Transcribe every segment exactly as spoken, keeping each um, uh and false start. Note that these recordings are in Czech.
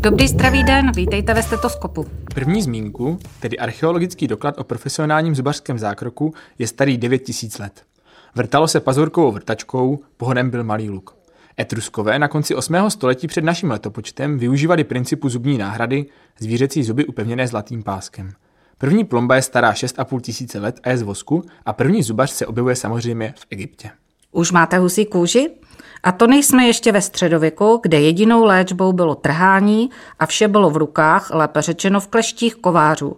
Dobrý zdravý den, vítejte ve Stethoskopu. První zmínku, tedy archeologický doklad o profesionálním zubařském zákroku, je starý devět tisíc let. Vrtalo se pazurkovou vrtačkou, pohonem byl malý luk. Etruskové na konci osmého století před naším letopočtem využívali principu zubní náhrady, zvířecí zuby upevněné zlatým páskem. První plomba je stará šest a půl tisíce let a je z vosku a první zubař se objevuje samozřejmě v Egyptě. Už máte husí kůži? A to nejsme ještě ve středověku, kde jedinou léčbou bylo trhání a vše bylo v rukách, lépe řečeno v kleštích kovářů.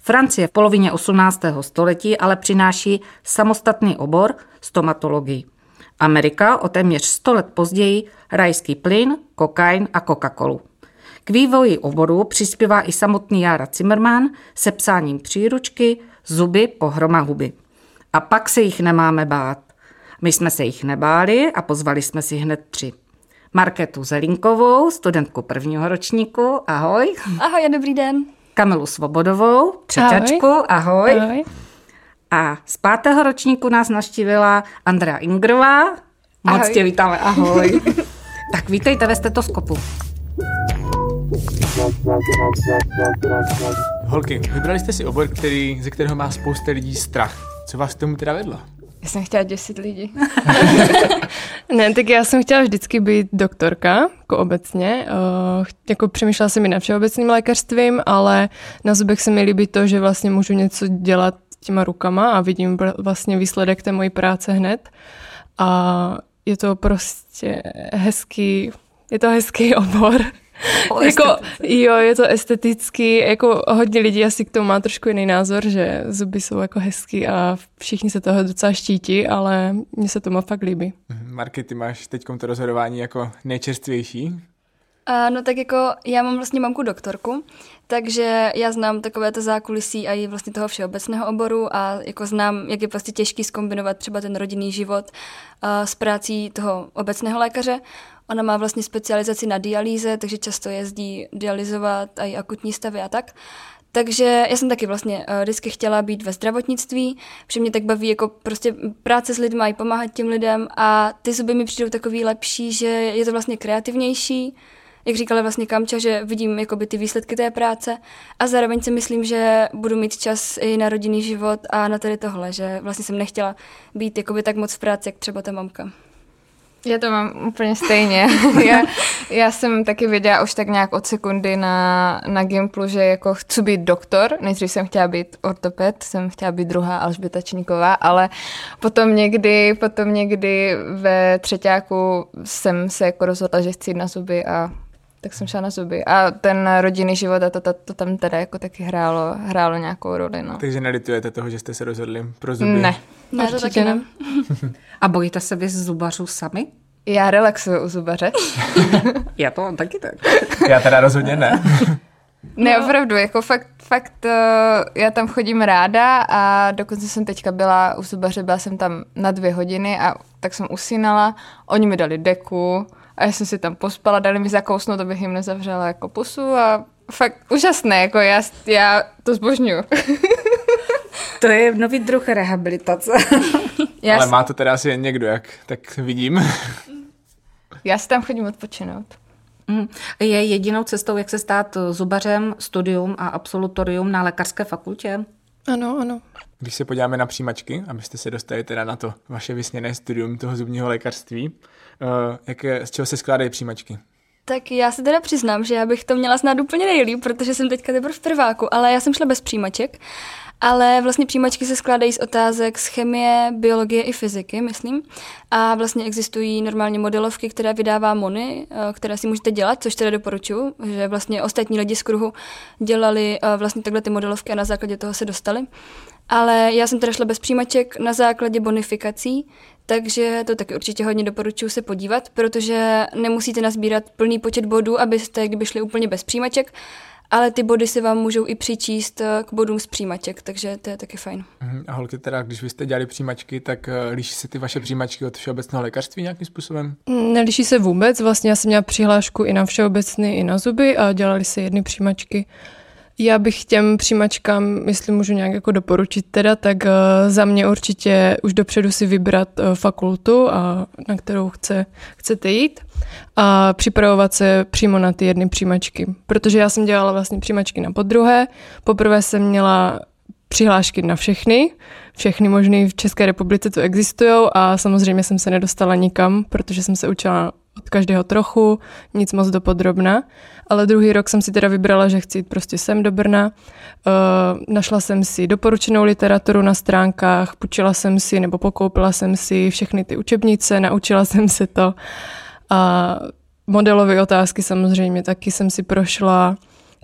Francie v polovině osmnáctého století ale přináší samostatný obor stomatologii. Amerika o téměř sto let později rajský plyn, kokain a Coca-Colu. K vývoji oboru přispívá i samotný Jára Cimrman se psáním příručky Zuby pohroma huby. A pak se jich nemáme bát. My jsme se jich nebáli a pozvali jsme si hned tři. Markétu Zelinkovou, studentku prvního ročníku, ahoj. Ahoj, dobrý den. Kamilu Svobodovou, třeťačku, ahoj. Ahoj. A z pátého ročníku nás navštívila Andrea Ingrová. Moc ahoj. Tě vítáme, ahoj. Tak vítejte ve Stethoskopu. Holky, vybrali jste si obor, který, ze kterého má spousta lidí strach. Co vás k tomu teda vedlo? Já jsem chtěla děsit lidi. Ne, tak já jsem chtěla vždycky být doktorka, jako obecně. Uh, jako přemýšlela jsem i na všeobecným lékařstvím, ale na zubech se mi líbí to, že vlastně můžu něco dělat těma rukama a vidím vlastně výsledek té mojí práce hned. A je to prostě hezký, je to hezký obor. Jako, jo, je to estetický, jako hodně lidí asi k tomu má trošku jiný názor, že zuby jsou jako hezký a všichni se toho docela štítí, ale mně se tomu fakt líbí. Marky, ty máš teďkom to rozhodování jako nejčerstvější? A no tak jako já mám vlastně mamku doktorku, takže já znám takovéto zákulisí a i vlastně toho všeobecného oboru a jako znám, jak je prostě těžký zkombinovat třeba ten rodinný život s prací toho obecného lékaře. Ona má vlastně specializaci na dialýze, takže často jezdí dialyzovat a i akutní stavy a tak. Takže já jsem taky vlastně vždycky chtěla být ve zdravotnictví, protože mě tak baví jako prostě práce s lidmi a i pomáhat těm lidem a ty zuby mi přijdou takový lepší, že je to vlastně kreativnější. Jak říkala vlastně Kamča, že vidím jakoby ty výsledky té práce a zároveň si myslím, že budu mít čas i na rodinný život a na tady tohle, že vlastně jsem nechtěla být jakoby tak moc v práci, jak třeba ta mamka. Já to mám úplně stejně. já, já jsem taky věděla už tak nějak od sekundy na, na Gimplu, že jako chci být doktor. Nejdřív jsem chtěla být ortoped, jsem chtěla být druhá Alžběta Činková, ale potom někdy, potom někdy ve třetíku jsem se jako rozhodla, že chci jít na zuby a tak jsem šla na zuby. A ten rodinný život a to, to, to tam teda jako taky hrálo, hrálo nějakou roli. No. Takže nelitujete toho, že jste se rozhodli pro zuby? Ne, ne to taky ne. A bojíte se vy zubařů sami? Já relaxuju u zubaře. Já to mám taky tak. Já teda rozhodně ne. Ne, opravdu, jako fakt, fakt já tam chodím ráda a dokonce jsem teďka byla u zubaře, byla jsem tam na dvě hodiny a tak jsem usínala. Oni mi dali deku a já jsem si tam pospala, dali mi zakousnout, abych jim nezavřela jako pusu a fakt úžasné, jako já, já to zbožňuju. To je nový druh rehabilitace. Já ale si... má to teda asi někdo, jak tak vidím. Já si tam chodím odpočinout. Je jedinou cestou, jak se stát zubařem, studium a absolutorium na lékařské fakultě? Ano, ano. Když se podíváme na přijímačky, abyste se dostali teda na to vaše vysněné studium toho zubního lékařství, jak, z čeho se skládají přijímačky? Tak já se teda přiznám, že já bych to měla snad úplně nejlíp, protože jsem teďka teprve v prváku, ale já jsem šla bez přijímaček. Ale vlastně přijímačky se skládají z otázek z chemie, biologie i fyziky, myslím. A vlastně existují normálně modelovky, které vydává Moni, které si můžete dělat, což teda doporučuju, že vlastně ostatní lidi z kruhu dělali vlastně takhle ty modelovky a na základě toho se dostali. Ale já jsem teda šla bez přijímaček na základě bonifikací, takže to taky určitě hodně doporučuji se podívat, protože nemusíte nazbírat plný počet bodů, abyste, kdyby šli úplně bez přijímaček, ale ty body se vám můžou i přičíst k bodům z přijímaček, takže to je taky fajn. A holky teda, když vy jste dělali přijímačky, tak liší se ty vaše přijímačky od všeobecného lékařství nějakým způsobem? Neliší se vůbec, vlastně já jsem měla přihlášku i na všeobecný, i na zuby a dělali se jedny přijímačky Já bych těm přijímačkám, jestli můžu nějak jako doporučit teda, tak za mě určitě už dopředu si vybrat fakultu, na kterou chce, chcete jít a připravovat se přímo na ty jedny přijímačky. Protože já jsem dělala vlastně přijímačky na podruhé, poprvé jsem měla přihlášky na všechny, všechny možný v České republice tu existují a samozřejmě jsem se nedostala nikam, protože jsem se učila od každého trochu, nic moc dopodrobna, ale druhý rok jsem si teda vybrala, že chci jít prostě sem do Brna. E, našla jsem si doporučenou literaturu na stránkách, půjčila jsem si nebo pokoupila jsem si všechny ty učebnice, naučila jsem se to. A modelové otázky samozřejmě taky jsem si prošla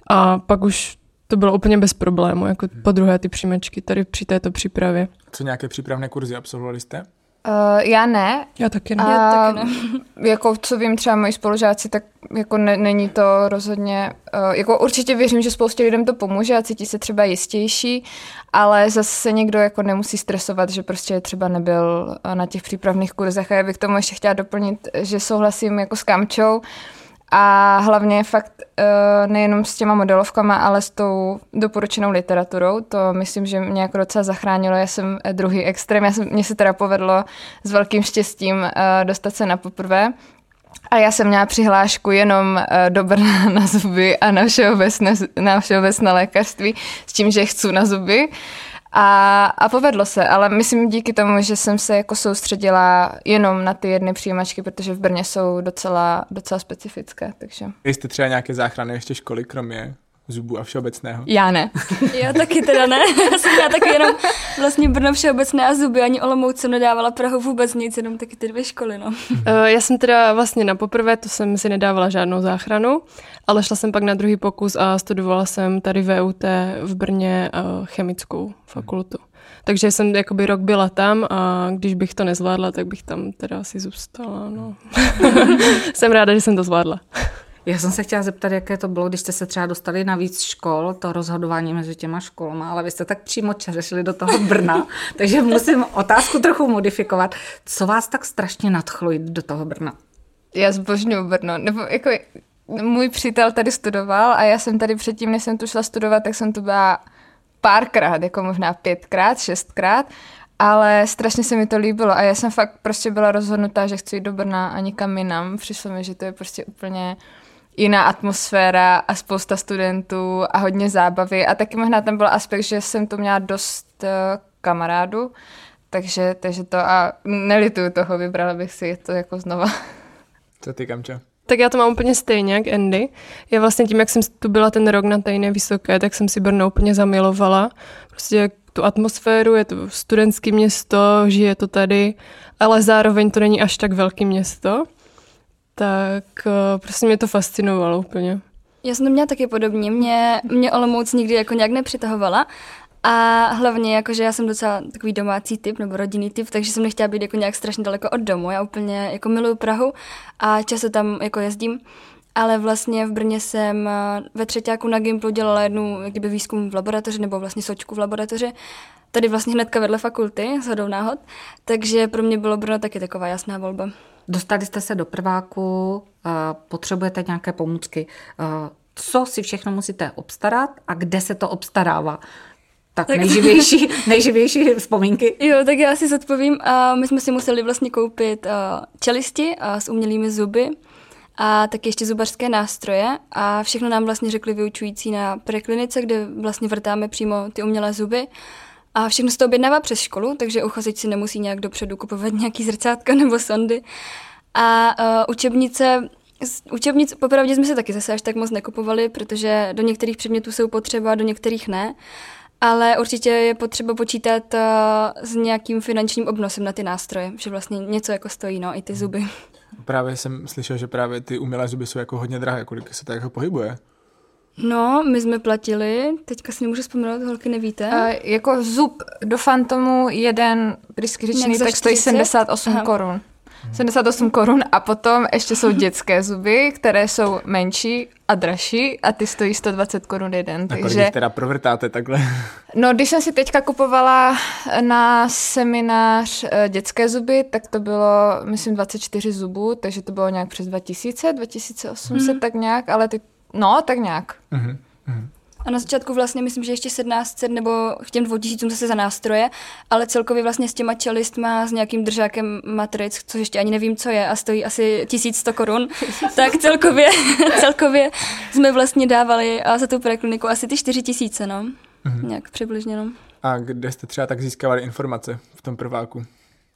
a pak už to bylo úplně bez problému, jako podruhé ty přijímačky tady při této přípravě. Co nějaké přípravné kurzy absolvovali jste? Uh, já ne. Já taky ne. Uh, já taky ne. Jako co vím třeba moji spolužáci, tak jako ne, není to rozhodně, uh, jako určitě věřím, že spoustě lidem to pomůže a cítí se třeba jistější, ale zase někdo jako nemusí stresovat, že prostě třeba nebyl na těch přípravných kurzech. A já bych tomu ještě chtěla doplnit, že souhlasím jako s Kamčou, a hlavně fakt nejenom s těma modelovkama, ale s tou doporučenou literaturou. To myslím, že mě jako docela zachránilo. Já jsem druhý extrém. Já jsem, mně se teda povedlo s velkým štěstím dostat se na poprvé. A já jsem měla přihlášku jenom do Brna na zuby a na všeobecné, na všeobecné lékařství s tím, že chci na zuby. A, a povedlo se, ale myslím díky tomu, že jsem se jako soustředila jenom na ty jedny přijímačky, protože v Brně jsou docela, docela specifické, takže. Jste třeba nějaké záchranné ještě školy, kromě zubů a všeobecného? Já ne. Já taky teda ne. Já jsem já taky jenom vlastně Brno všeobecné a zuby, ani Olomouc jsem nedávala, Prahu vůbec nic, jenom taky ty dvě školy, no. Já jsem teda vlastně na poprvé, to jsem si nedávala žádnou záchranu, ale šla jsem pak na druhý pokus a studovala jsem tady V U T v Brně chemickou fakultu. Takže jsem jakoby rok byla tam a když bych to nezvládla, tak bych tam teda asi zůstala, no. Jsem ráda, že jsem to zvládla. Já jsem se chtěla zeptat, jaké to bylo, když jste se třeba dostali na víc škol, to rozhodování mezi těma školama, ale vy jste tak přímo řešili do toho Brna, takže musím otázku trochu modifikovat. Co vás tak strašně nadchlo jít do toho Brna? Já zbožňuju Brno, nebo jako můj přítel tady studoval a já jsem tady předtím, než jsem tu šla studovat, tak jsem tu byla párkrát, jako možná pětkrát, šestkrát, ale strašně se mi to líbilo a já jsem fakt prostě byla rozhodnutá, že chci jít do Brna a nikam jinam. Přišlo mi, že to je prostě úplně jiná atmosféra a spousta studentů a hodně zábavy. A taky možná tam byl aspekt, že jsem tu měla dost kamarádů, takže, takže to a nelituju toho, vybrala bych si to jako znova. Co ty, Kamčo? Tak já to mám úplně stejně jak Andy. Já vlastně tím, jak jsem tu byla ten rok na tajné vysoké, tak jsem si Brno úplně zamilovala. Prostě tu atmosféru, je to studentské město, žije to tady, ale zároveň to není až tak velké město. Tak prostě mě to fascinovalo úplně. Já jsem to měla taky podobně. Mě, mě Olomouc nikdy jako nějak nepřitahovala a hlavně jakože já jsem docela takový domácí typ nebo rodinný typ, takže jsem nechtěla být jako nějak strašně daleko od domu. Já úplně jako miluju Prahu a často tam jako jezdím, ale vlastně v Brně jsem ve třetíku na Gimplu dělala jednu kdyby výzkum v laboratoři nebo vlastně sočku v laboratoři. Tady vlastně hnedka vedle fakulty, shodou náhod, takže pro mě bylo Brno taky taková jasná volba. Dostali jste se do prváku, potřebujete nějaké pomůcky. Co si všechno musíte obstarat a kde se to obstarává? Tak, tak. Nejživější, nejživější vzpomínky. Jo, tak já si zodpovím. My jsme si museli vlastně koupit čelisti s umělými zuby a taky ještě zubařské nástroje a všechno nám vlastně řekli vyučující na preklinice, kde vlastně vrtáme přímo ty umělé zuby. A všechno se to objednává přes školu, takže uchazeč si nemusí nějak dopředu kupovat nějaký zrcátka nebo sondy. A uh, učebnice, učebnic, popravdě jsme se taky zase až tak moc nekupovali, protože do některých předmětů jsou potřeba, do některých ne. Ale určitě je potřeba počítat uh, s nějakým finančním obnosem na ty nástroje, že vlastně něco jako stojí, no, i ty zuby. Právě jsem slyšel, že právě ty umělé zuby jsou jako hodně drahé, kolik se to jako pohybuje. No, my jsme platili, teďka si nemůžu vzpomenout, holky, nevíte? Uh, jako zub do Fantomu jeden pryskyřičný, tak stojí sedmdesát osm Aha. korun. sedmdesát osm korun a potom ještě jsou dětské zuby, které jsou menší a dražší a ty stojí sto dvacet korun jeden. Takže... A kolik jich teda provrtáte takhle? No, když jsem si teďka kupovala na seminář dětské zuby, tak to bylo, myslím, dvacet čtyři zubů, takže to bylo nějak přes dva tisíce, dva tisíce osm set, mm-hmm. tak nějak, ale ty... No, tak nějak. Uh-huh, uh-huh. A na začátku vlastně myslím, že ještě sedmnáct set nebo k těm dvou tisícům zase za nástroje, ale celkově vlastně s těma čelistma s nějakým držákem matric, což ještě ani nevím, co je a stojí asi tisíc sto korun, tak celkově, celkově jsme vlastně dávali za tu prekliniku asi ty čtyři tisíce, no, mhm. nějak přibližně, no. A kde jste třeba tak získávali informace v tom prváku?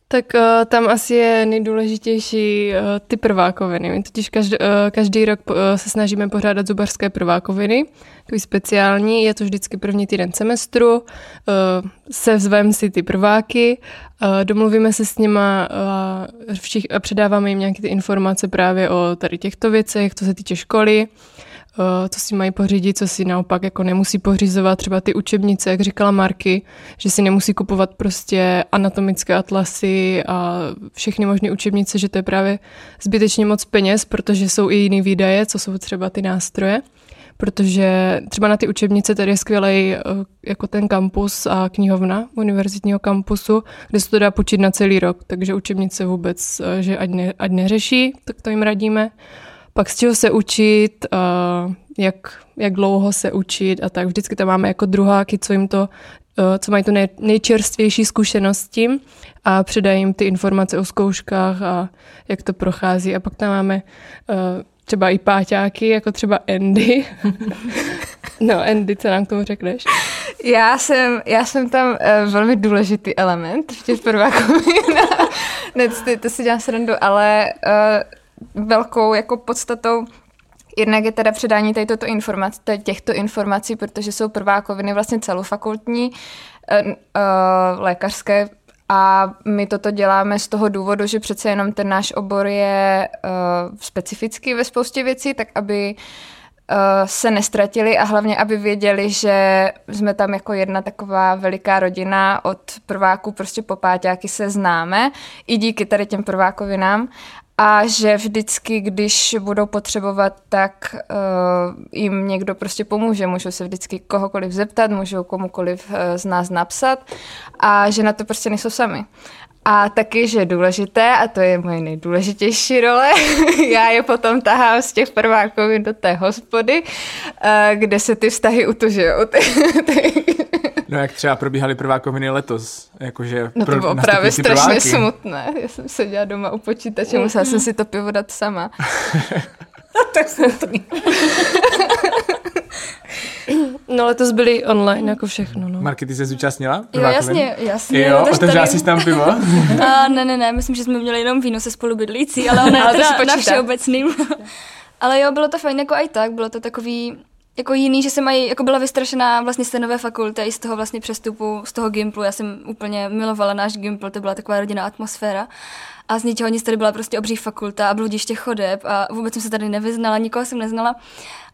Tak uh, tam asi je nejdůležitější uh, ty prvákoviny. My totiž každý, uh, každý rok uh, se snažíme pořádat zubařské prvákoviny, takový speciální, je to vždycky první týden semestru, uh, sezveme si ty prváky, uh, domluvíme se s nima uh, všich, a předáváme jim nějaké ty informace právě o tady těchto věcech, co se týče školy, uh, co si mají pořídit, co si naopak jako nemusí pořizovat, třeba ty učebnice, jak říkala Marky, že si nemusí kupovat prostě anatomické atlasy a všechny možné učebnice, že to je právě zbytečně moc peněz, protože jsou i jiné výdaje, co jsou třeba ty nástroje. Protože třeba na ty učebnice tady je skvělej jako ten kampus a knihovna univerzitního kampusu, kde se to dá půjčit na celý rok, takže učebnice vůbec, že ať, ne, ať neřeší, tak to jim radíme. Pak z čeho se učit, jak, jak dlouho se učit a tak. Vždycky tam máme jako druháky, co jim to, co mají to nej, nejčerstvější zkušenosti a předají jim ty informace o zkouškách a jak to prochází. A pak tam máme třeba i páťáky, jako třeba Andy. No, Andy, co nám k tomu řekneš? Já jsem, já jsem tam uh, velmi důležitý element v těch prvákovinách. Ne, to, to si dělám srandu, ale uh, velkou jako podstatou jednak je teda předání tady toto informace, těchto informací, protože jsou prvákoviny vlastně celofakultní, uh, uh, lékařské. A my toto děláme z toho důvodu, že přece jenom ten náš obor je uh, specifický ve spoustě věcí, tak aby uh, se nestratili a hlavně, aby věděli, že jsme tam jako jedna taková veliká rodina od prváků prostě po páťáky se známe, i díky tady těm prvákovinám. A že vždycky, když budou potřebovat, tak uh, jim někdo prostě pomůže. Můžou se vždycky kohokoliv zeptat, můžou komukoliv uh, z nás napsat a že na to prostě nejsou sami. A taky, že je důležité, a to je moje nejdůležitější role, já je potom tahám z těch prvákovin do té hospody, uh, kde se ty vztahy utužují. No jak třeba probíhaly prvákoviny letos, jakože... No to pro, bylo právě strašně prváky. Smutné, já jsem seděla doma u počítače, musela jsem si to pivo dát sama. Tak smutný. No letos byly online, jako všechno, no. Marky, ty se zúčastnila? Jo, jasně, jasně. Jo, otevřela jsi tam pivo? A ne, ne, ne, myslím, že jsme měli jenom víno se spolubydlící, ale ona je teda na všeobecným. Ale jo, bylo to fajn, jako i tak, bylo to takový... Jako jiný, že jsem aj, jako byla vystrašená vlastně z té nové fakulty i z toho vlastně přestupu, z toho gymplu. Já jsem úplně milovala náš gympl, to byla taková rodinná atmosféra. A z ničeho nic tady byla prostě obří fakulta a bludiště chodeb a vůbec jsem se tady nevyznala, nikoho jsem neznala.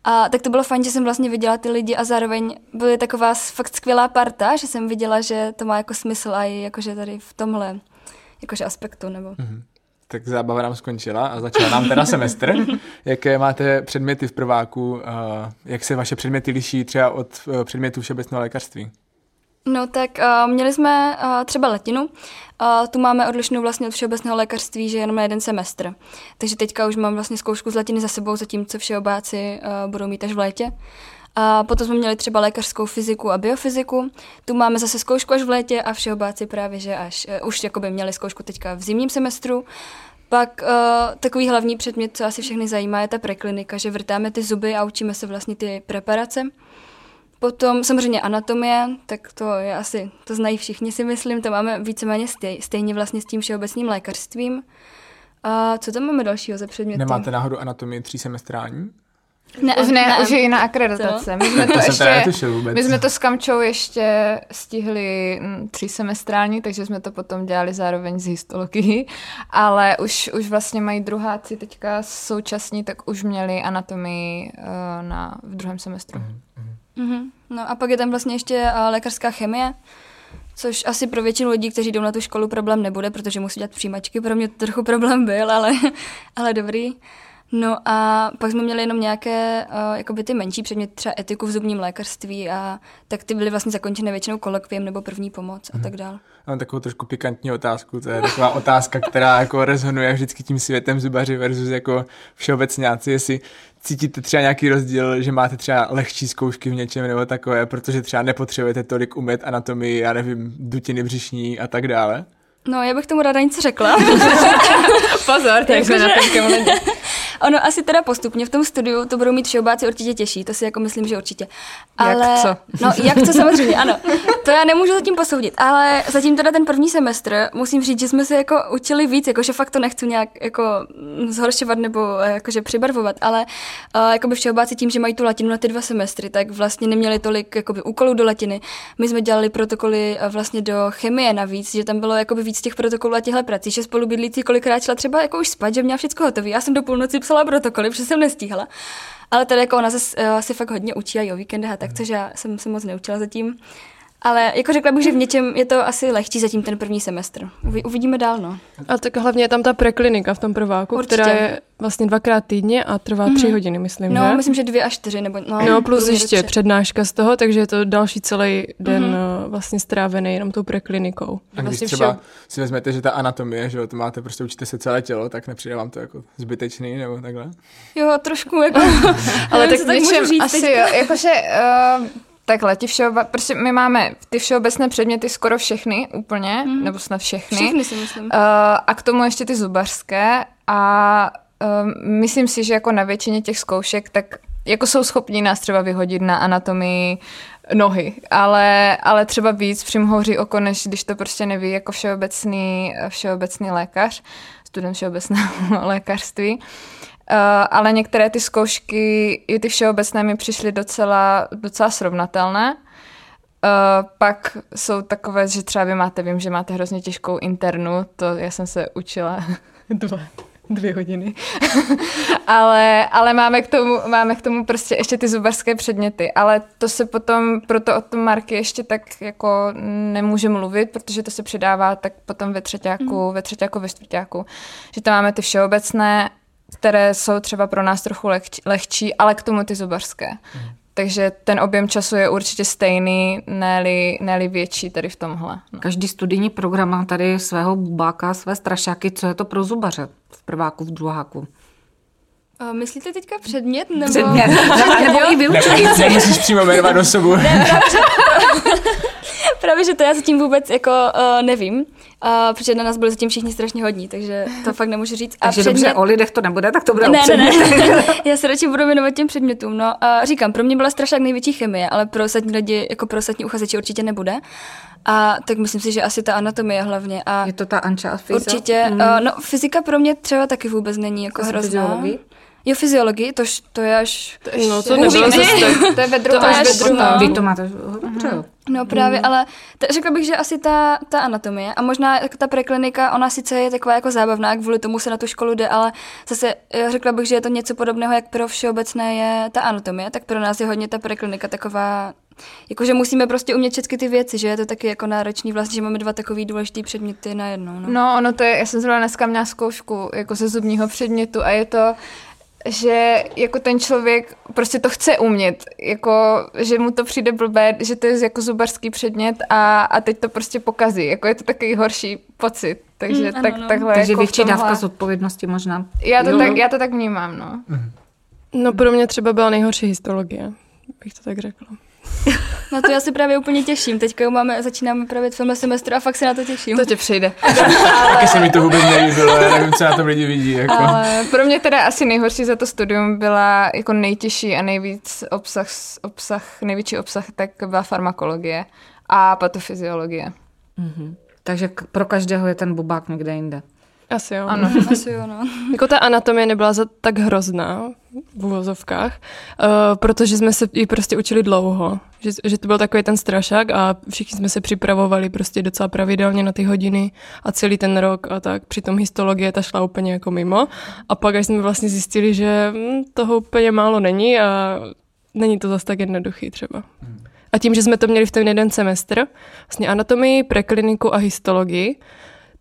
A tak to bylo fajn, že jsem vlastně viděla ty lidi a zároveň byla taková fakt skvělá parta, že jsem viděla, že to má jako smysl a i jakože tady v tomhle jakože aspektu nebo... Mm-hmm. Tak zábava nám skončila a začal nám teda semestr. Jaké máte předměty v prváku? Jak se vaše předměty liší třeba od předmětů všeobecného lékařství? No tak uh, měli jsme uh, třeba latinu. Uh, tu máme odlišnou vlastně od všeobecného lékařství, že jenom na jeden semestr. Takže teďka už mám vlastně zkoušku z latiny za sebou, zatímco všeobáci uh, budou mít až v létě. A potom jsme měli třeba lékařskou fyziku a biofyziku. Tu máme zase zkoušku až v létě a všeobáci právě, že až uh, už jakoby měli zkoušku teďka v zimním semestru. Pak uh, takový hlavní předmět, co asi všechny zajímá, je ta preklinika, že vrtáme ty zuby a učíme se vlastně ty preparace. Potom samozřejmě anatomie, tak to je asi, to znají všichni, si myslím, to máme víceméně stej, stejně vlastně s tím všeobecným lékařstvím. A co tam máme dalšího za předměty? Nemáte náhodou anatomii třísemestrální? Ne, už ne, ne, už je jiná akreditace. My jsme to, to ještě, my jsme to s Kamčou ještě stihli tři semestrální, takže jsme to potom dělali zároveň s histologií, ale už, už vlastně mají druháci teďka současní, tak už měli anatomii na, v druhém semestru. Mm-hmm. Mm-hmm. No a pak je tam vlastně ještě lékařská chemie, což asi pro většinu lidí, kteří jdou na tu školu, problém nebude, protože musí dělat přijímačky, pro mě to trochu problém byl, ale, ale dobrý. No a pak jsme měli jenom nějaké uh, jakoby ty menší předměty, třeba etiku v zubním lékařství, a tak ty byly vlastně zakončené většinou kolokviem nebo první pomoc a tak dál. Mám takovou trošku pikantní otázku, to je taková otázka, která jako rezonuje vždycky tím světem zubaři versus jako všeobecňáci, jestli cítíte třeba nějaký rozdíl, že máte třeba lehčí zkoušky v něčem nebo takové, protože třeba nepotřebujete tolik umět anatomii, já nevím, dutiny břišní a tak dále? No, já bych tomu ráda něco řekla. Pozor, tak jsme na tom. Ono asi teda postupně v tom studiu to budou mít všeobáci určitě těžší, to si jako myslím, že určitě. Ale, jak co? No, jak co samozřejmě, ano. To já nemůžu zatím posoudit, ale zatím teda ten první semestr, musím říct, že jsme se jako učili víc, jakože fakt to nechci nějak jako zhoršovat nebo jakože přibarvovat, ale uh, jakoby všeobáci tím, že mají tu latinu na ty dva semestry, tak vlastně neměli tolik jakoby úkolů do latiny. My jsme dělali protokoly vlastně do chemie navíc, že tam bylo jakoby víc těch protokolů a těchhle prací, že spolubydlící kolikrát šla třeba jako už spát, že měla všechno hotové. Já jsem do půlnoci psala protokoly, protože jsem nestíhala. Ale tady jako ona zase uh, se fakt hodně učí a o víkendech a tak, což já jsem se moc neučila zatím. Ale jako řekla bych, že v něčem je to asi lehčí zatím ten první semestr. Uvidíme dál, no. A tak hlavně je tam ta preklinika v tom prváku, určitě, která je vlastně dvakrát týdně a trvá mm-hmm. tři hodiny, myslím, no, ne? No, myslím, že dvě až čtyři, nebo no. No, plus ještě přednáška z toho, takže je to další celý den mm-hmm. vlastně strávený jenom tou preklinikou. A když vlastně třeba všem si vezmete, že ta anatomie, že to máte, prostě učíte se celé tělo, tak nepřijde vám to jako zbytečný, nebo takhle? Jo, trošku jako. Ale tak něčem asi, jakože takhle, ti všeoba, prostě my máme ty všeobecné předměty skoro všechny úplně, mm. nebo snad všechny. Všechny si myslím. Uh, a k tomu ještě ty zubařské a uh, myslím si, že jako na většině těch zkoušek, tak jako jsou schopni nás třeba vyhodit na anatomii nohy, ale, ale třeba víc přimhouří oko, než když to prostě neví jako všeobecný, všeobecný lékař, student všeobecného lékařství. Uh, ale některé ty zkoušky, i ty všeobecné, mi přišly docela, docela srovnatelné. Uh, pak jsou takové, že třeba vy máte, vím, že máte hrozně těžkou internu, to já jsem se učila dva, dvě hodiny. ale ale máme, k tomu, máme k tomu prostě ještě ty zubařské předměty, ale to se potom, proto o tom Marky ještě tak jako nemůže mluvit, protože to se předává tak potom ve třeťáku, mm. ve třeťáku, ve čtvrťáku, že tam máme ty všeobecné, které jsou třeba pro nás trochu lehčí, lehčí, ale k tomu ty zubařské. Hmm. Takže ten objem času je určitě stejný, ne-li, ne-li větší tady v tomhle. No. Každý studijní program má tady svého bubáka, své strašáky. Co je to pro zubaře v prváku, v druháku? O, myslíte teďka předmět? Nebo, předmět. nebo i vyučující? Nemusíš přímo jmenovat osobu. Právě, že to já zatím vůbec jako uh, nevím, uh, protože na nás byli zatím všichni strašně hodní, takže to fakt nemůžu říct. A takže předmět... dobře, o lidech to nebude, tak to bude ne, o předmětech. Ne, ne. Já se radši budu věnovat těm předmětům. No, uh, říkám, pro mě byla strašák největší chemie, ale pro ostatní lidi, jako pro ostatní uchazeči určitě nebude. A tak myslím si, že asi ta anatomie hlavně. A je to ta Anča a fyzo? Určitě. Mm. Uh, no, fyzika pro mě třeba taky vůbec není jako hrozná. Jo, fyziologii, to, to je až... To je, no, to nebylo zase. To je ve druhém. Vy to máte dobře. No právě, mm. ale t- řekla bych, že asi ta, ta anatomie a možná ta preklinika, ona sice je taková jako zábavná, kvůli tomu se na tu školu jde, ale zase řekla bych, že je to něco podobného, jak pro všeobecné je ta anatomie, tak pro nás je hodně ta preklinika taková, jakože musíme prostě umět všechny ty věci, že je to taky jako náročný vlastně, že máme dva takový důležitý předměty najednou. No, no ono to je, já jsem zrovna dneska měla zkoušku jako ze zubního předmětu a je to, že jako ten člověk prostě to chce umět, jako, že mu to přijde blbé, že to je jako zubařský předmět a, a teď to prostě pokazí, jako je to takový horší pocit, takže mm, ano, tak, no. takhle. Takže jako větší dávka z odpovědnosti možná. Já to, tak, já to tak vnímám, no. No pro mě třeba byla nejhorší histologie, bych to tak řekla. Na to já se právě úplně těším. Teďka máme, začínáme právě filmové semestru a fakt se na to těším. To tě přijde. Taky se mi to vůbec nelíbilo, já nevím, co na tom lidi vidí. Jako. Ale pro mě teda asi nejhorší za to studium byla jako nejtěžší a nejvíc obsah, obsah největší obsah, tak byla farmakologie a patofyziologie. Mhm. Takže pro každého je ten bubák někde jinde. Asi jo. Ano. Asi jo, no. Jako ta anatomie nebyla tak hrozná v uvozovkách, uh, protože jsme se ji prostě učili dlouho. Že, že to byl takový ten strašák a všichni jsme se připravovali prostě docela pravidelně na ty hodiny a celý ten rok a tak. Přitom histologie ta šla úplně jako mimo. A pak až jsme vlastně zjistili, že hm, toho úplně málo není a není to zase tak jednoduchý třeba. A tím, že jsme to měli v ten jeden semestr, vlastně anatomii, prekliniku a histologii,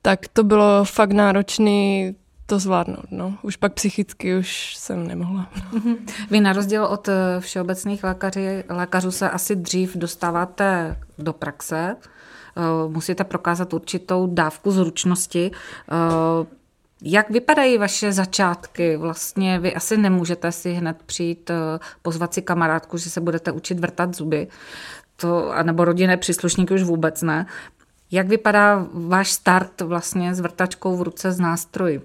tak to bylo fakt náročný to zvládnout. No. Už pak psychicky už jsem nemohla. No. Vy na rozdíl od všeobecných lékaři, lékařů se asi dřív dostáváte do praxe. Musíte prokázat určitou dávku zručnosti. Jak vypadají vaše začátky? Vlastně vy asi nemůžete si hned přijít pozvat si kamarádku, že se budete učit vrtat zuby. To, anebo rodinné příslušníky už vůbec ne. Jak vypadá váš start vlastně s vrtačkou v ruce z nástroji?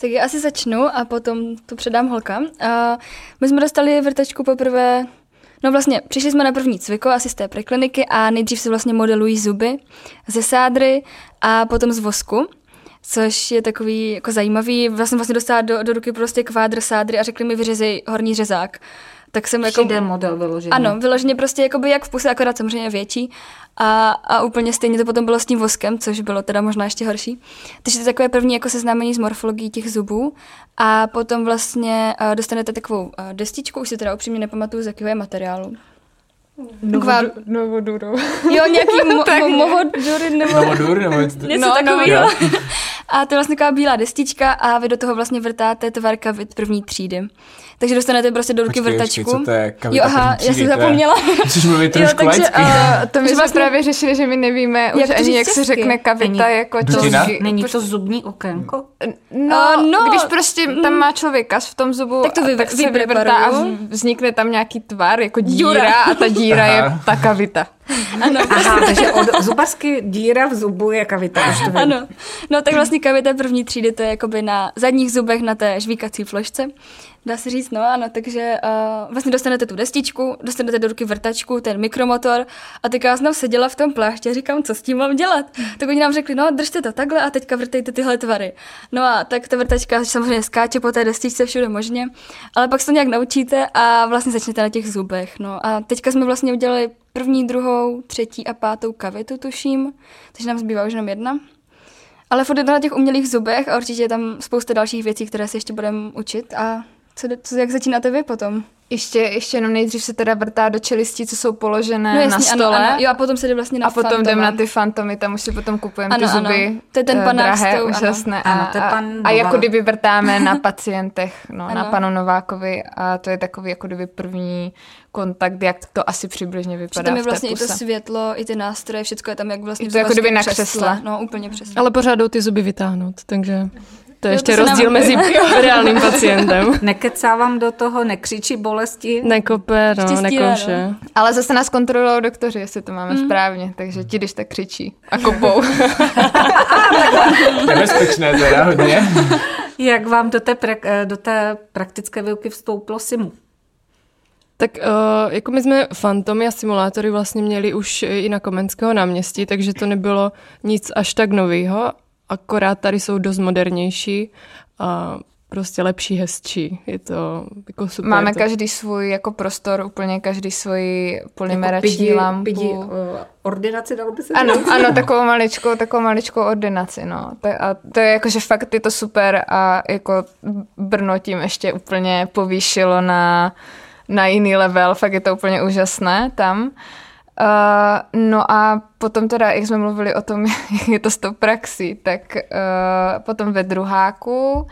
Tak já asi začnu a potom to předám holkám. A my jsme dostali vrtačku poprvé, no vlastně přišli jsme na první cviko asi z té prekliniky a nejdřív se vlastně modelují zuby ze sádry a potom z vosku. Což je takový jako zajímavý, vlastně vlastně dostala do, do ruky prostě kvádr sádry a řekli mi vyřezej horní řezák. Tak jsem jako... Přijde model vyloženě. Ano, vyloženě prostě jakoby jak v puse, akorát samozřejmě větší. A, a úplně stejně to potom bylo s tím voskem, což bylo teda možná ještě horší. Takže to je takové první jako seznámení s morfologií těch zubů. A potom vlastně dostanete takovou destičku, už si teda upřímně nepamatuju, z jakého je materiálu. Novodur, novoduro. Jo, nějaký mohodury mo- nebo... Novodur nebo... Něco no, takového. A to je vlastně taková bílá destička a vy do toho vlastně vrtáte tvar kavit první třídy. Takže dostanete prostě do ruky počkej, vrtačku. Počkej, co to je kavita jo, aha, první třídy, já jsem zapomněla. Musíš mluvit trošku laicky. To my jsme vlastně... právě řešili, že my nevíme jak už ani, česky? Jak se řekne kavita. Není, jako to, není to zubní okénko? No, no, když prostě tam má člověka v tom zubu, tak, to vy, tak se vyvrtá a vznikne tam nějaký tvar, jako díra a ta díra je ta kavita. Ano, aha, takže od zubařky díra v zubu je kavita. Ano, no tak vlastně kavita první třídy, to je jakoby na zadních zubech, na té žvíkací vložce. Dá se říct, no ano, takže uh, vlastně dostanete tu destičku, dostanete do ruky vrtačku, ten mikromotor a teďka já jsem seděla v tom plášti a říkám, co s tím mám dělat? Tak oni nám řekli, no držte to takhle a teďka vrtejte tyhle tvary. No a tak ta vrtačka samozřejmě skáče po té destičce všude možně, ale pak se to nějak naučíte a vlastně začnete na těch zubech. No a teďka jsme vlastně udělali první, druhou, třetí a pátou kavitu, tuším, takže nám zbývá už jenom jedna. Ale furt je to na těch umělých zubech a určitě je tam spousta dalších věcí, které si ještě budeme učit. A co, co, jak začínáte vy potom? Ještě, ještě jenom nejdřív se teda vrtá do čelistí, co jsou položené no jasně, na stole. Ano, ano. Jo, a potom se jde vlastně na fantomy. A potom jdeme na ty fantomy, tam už si potom kupujeme ty zuby. Ano. To je ten pan drahé, tou, úžasné. Ano. Ano, a, pan a jako kdyby vrtáme na pacientech, no, na panu Novákovi. A to je takový jako kdyby první kontakt, jak to asi přibližně vypadá. Přitom je vlastně i to světlo, i ty nástroje, všechno je tam jak vlastně to jako kdyby na křesle. No, úplně přesně. Ale pořád jdou ty zuby vytáhnout, takže... To je ještě to rozdíl mezi reálným pacientem. Nekecávám do toho, nekřičí bolesti. Nekope, no, nekouše. No. Ale zase nás kontrolují doktoři, jestli to máme mm. správně, takže ti když tak křičí a kopou. Nebezpečné teda hodně. Jak vám do té, pra- do té praktické výuky vstoupilo SIMu? Tak jako my jsme fantomy a simulátory vlastně měli už i na Komenského náměstí, takže to nebylo nic až tak novýho. Akorát tady jsou dost modernější a prostě lepší, hezčí. Je to jako super. Máme to. Každý svůj jako prostor, úplně každý svoji polymerační jako lampu. Pidi, uh, ordinaci dalo by se ano, dělat? Ano, takovou maličkou, takovou maličkou ordinaci. No. To, a to je jako, že fakt je to super a jako Brno tím ještě úplně povýšilo na, na jiný level. Fakt je to úplně úžasné tam. Uh, no a potom teda, jak jsme mluvili o tom, jak je to s tou praxí, tak uh, potom ve druháku,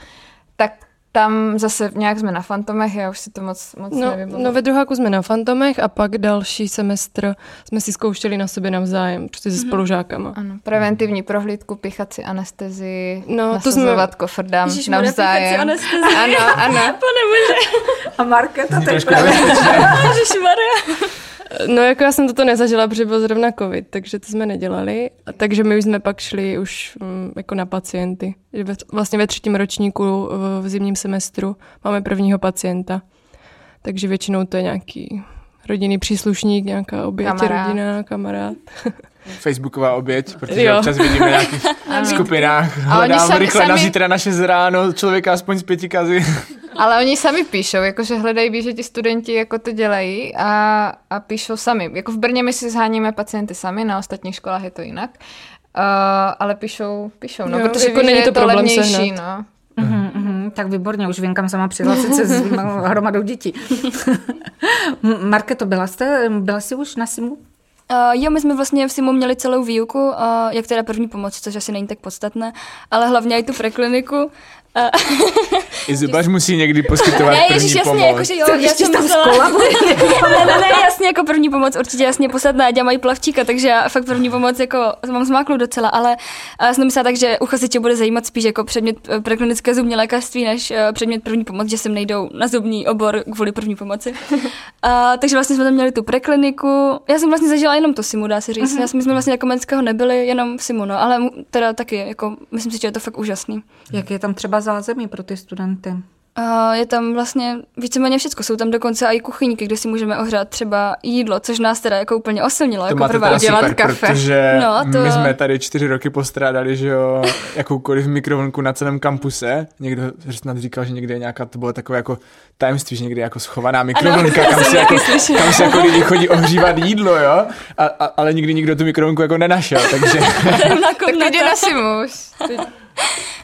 tak tam zase nějak jsme na fantomech, já už si to moc, moc no, nevím. No ve druháku jsme na fantomech a pak další semestr jsme si zkoušeli na sobě navzájem, prostě se mm-hmm. spolužákama. Ano, preventivní prohlídku, pichací anestezii, no, nasazovat jsme... kofr dám navzájem. Ano, ano. Pane bože. A Markéta teď právě. Ježišmarja. No jako já jsem toto nezažila, protože byl zrovna covid, takže to jsme nedělali. A takže my už jsme pak šli už um, jako na pacienty. Vlastně ve třetím ročníku v zimním semestru máme prvního pacienta. Takže většinou to je nějaký rodinný příslušník, nějaká oběť, kamarád. Rodina, kamarád. Facebooková oběť, protože jo. Občas vidíme nějakých skupinách. Hledám sami, rychle sami... na zítra na šest ráno člověka aspoň z pěti kazy. Ale oni sami píšou, jakože hledají, víš, že ti studenti jako to dělají a, a píšou sami. Jako v Brně my si zháníme pacienty sami, na ostatních školách je to jinak, uh, ale píšou, píšou, no, jo, protože jako není to problém levnější, no. Uhum, uhum, tak výborně, už věnkam sama přihlásit se s hromadou dětí. Marketo, byla jste, byla jsi už na SIMu? Uh, jo, my jsme vlastně v SIMu měli celou výuku, uh, jak teda první pomoc, což asi není tak podstatné, ale hlavně i tu prekliniku. Uh, I zubař musí někdy poskytovat ne, první jasně, pomoc. Jakože, jo, já jsem myslela... ne, ne, ne, jasně, jako první pomoc, určitě jasně podstatná, já mají plavčíka, takže já fakt první pomoc jako mám zmáklou docela, ale já jsem myslela tak, že uchazeče bude zajímat spíš jako předmět preklinické zubní lékařství, než předmět první pomoc, že sem nejdou na zubní obor kvůli první pomoci. uh, takže vlastně jsme tam měli tu prekliniku. Já jsem vlastně zažila jenom to SIMu, dá se říct. Mm-hmm. Já, my jsme vlastně na Komenského nebyli, jenom v SIMu, no, ale teda taky, jako, myslím si, že je to fakt úžasný. Jak je tam třeba zázemí pro ty studenty? Uh, je tam vlastně víceméně všecko. Jsou tam dokonce i kuchyňky, kde si můžeme ohřát třeba jídlo, což nás teda jako úplně osilnilo. To jako máte teda super, kafe. Protože no, to... my jsme tady čtyři roky postrádali, že jo, jakoukoliv mikrovlnku na celém kampuse. Někdo snad říkal, že někde je nějaká, to bylo takové jako tajemství, že někde jako schovaná mikrovlnka, kam se, jako, kam se jako lidi chodí ohřívat jídlo, jo? A, a, ale nikdy nikdo tu mikrovlnku jako nenašel, takže... tak teď je na SIMu.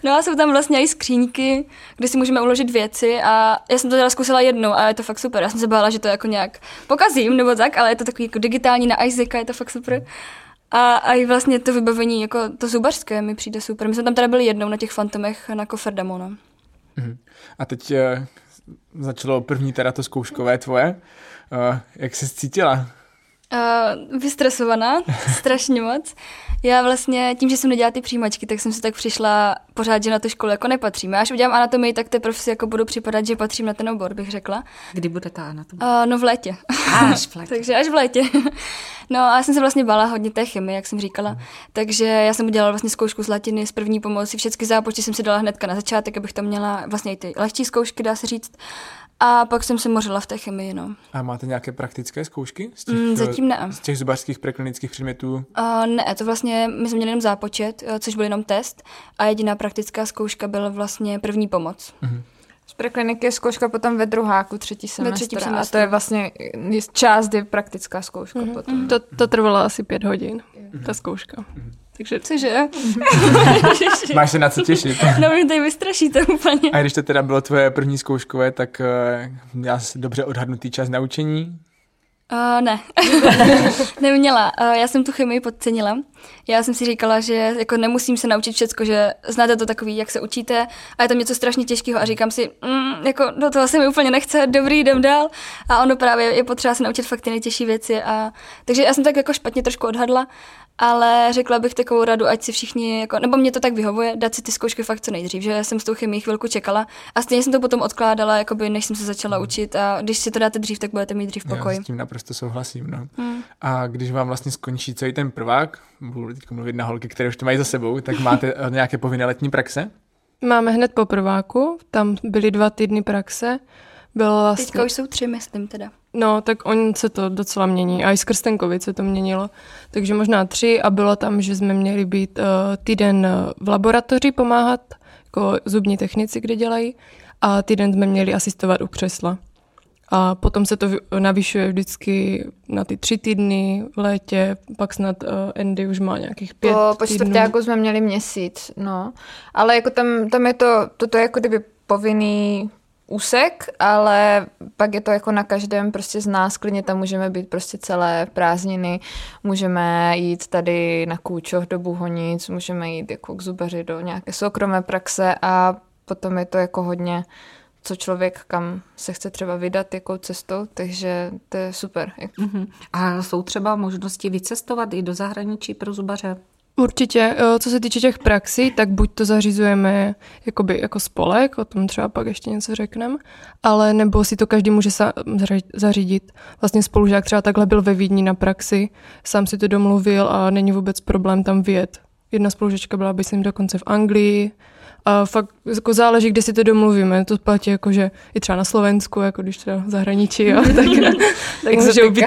No a jsou tam vlastně i skříňky, kde si můžeme uložit věci a já jsem to teda zkusila jednou a je to fakt super. Já jsem se bála, že to jako nějak pokazím nebo tak, ale je to takový jako digitální na Isaaca, je to fakt super. A, a i vlastně to vybavení, jako to zubařské mi přijde super. My jsme tam teda byli jednou na těch fantomech na Koferdamu, no. A teď začalo první teda to zkouškové tvoje. Jak jsi cítila? Uh, vystresovaná, strašně moc. Já vlastně tím, že jsem nedělala ty přijímačky, tak jsem se tak přišla pořád, že na tu školu jako nepatřím. Já až udělám anatomii, tak teprve si jako budu připadat, že patřím na ten obor, bych řekla. Kdy bude ta anatomie? Uh, no v létě. Až v létě. Takže až v létě. No a já jsem se vlastně bála hodně té chemie, jak jsem říkala. Mm. Takže já jsem udělala vlastně zkoušku z latiny, z první pomoci, všechny zápočty jsem si dala hnedka na začátek, abych tam měla vlastně i ty lehčí zkoušky, dá se říct. A pak jsem se mořila v té chemii, no. A máte nějaké praktické zkoušky? Z těch, mm, zatím ne. Z těch zubařských preklinických předmětů? Uh, ne, to vlastně, my jsme měli jenom zápočet, což byl jenom test. A jediná praktická zkouška byla vlastně první pomoc. Uh-huh. Z prekliniky je zkouška potom ve druháku, třetí semestr. A to je vlastně část, je praktická zkouška uh-huh. potom. Uh-huh. To, to trvalo asi pět hodin, uh-huh. ta zkouška. Uh-huh. Takže cože? Máš se na co těšit. No mě tady vystrašíte úplně. A když to teda bylo tvoje první zkouškové, tak uh, měla jsi dobře odhadnutý čas na učení? Uh, ne, neměla. Uh, já jsem tu chemii podcenila. Já jsem si říkala, že jako nemusím se naučit všecko, že znáte to takový, jak se učíte a je tam něco strašně těžkého a říkám si, mm, jako do toho se mi úplně nechce, dobrý, jdem dál a ono právě je potřeba se naučit fakt ty nejtěžší věci a takže já jsem tak jako špatně trošku odhadla, ale řekla bych takovou radu, ať si všichni, jako, nebo mě to tak vyhovuje, dát si ty zkoušky fakt co nejdřív, že já jsem s tou chemií chvilku čekala a stejně jsem to potom odkládala, jakoby, než jsem se začala učit a když si to dáte dřív, tak budete mít dřív pokoj. Já s tím naprosto souhlasím. No. Hmm. A když vám vlastně skončí celý ten prvák, budu teď mluvit na holky, které už to mají za sebou, tak máte nějaké povinné letní praxe? Máme hned po prváku, tam byly dva týdny praxe. Bylo vlastně... Teďka už jsou tři, myslím teda. No, tak on se to docela mění. A i skrz ten covid se to měnilo. Takže možná tři a bylo tam, že jsme měli být uh, týden v laboratoři pomáhat, jako zubní technici, kde dělají, a týden jsme měli asistovat u křesla. A potom se to navyšuje vždycky na ty tři týdny v létě, pak snad uh, Andy už má nějakých pět po, po týdnů. Po čtvrtáku jsme měli měsíc, no. Ale jako tam, tam je to, toto je jako kdyby povinný úsek, ale pak je to jako na každém prostě z nás, klidně tam můžeme být prostě celé prázdniny, můžeme jít tady na Kůčoch do Bohunic, můžeme jít jako k zubaři do nějaké soukromé praxe a potom je to jako hodně co člověk, kam se chce třeba vydat, jakou cestou, takže to je super. Uh-huh. A jsou třeba možnosti vycestovat i do zahraničí pro zubaře? Určitě. Co se týče těch praxí, tak buď to zařizujeme jakoby jako spolek, o tom třeba pak ještě něco řekneme, ale nebo si to každý může sám zařídit. Vlastně spolužák třeba takhle byl ve Vídni na praxi, sám si to domluvil a není vůbec problém tam vyjet. Jedna spolužečka byla, myslím, dokonce v Anglii, a fakt jako záleží, kde si to domluvíme. To platí jako, že i třeba na Slovensku, jako když třeba v zahraničí, jo, tak, tak můžou být.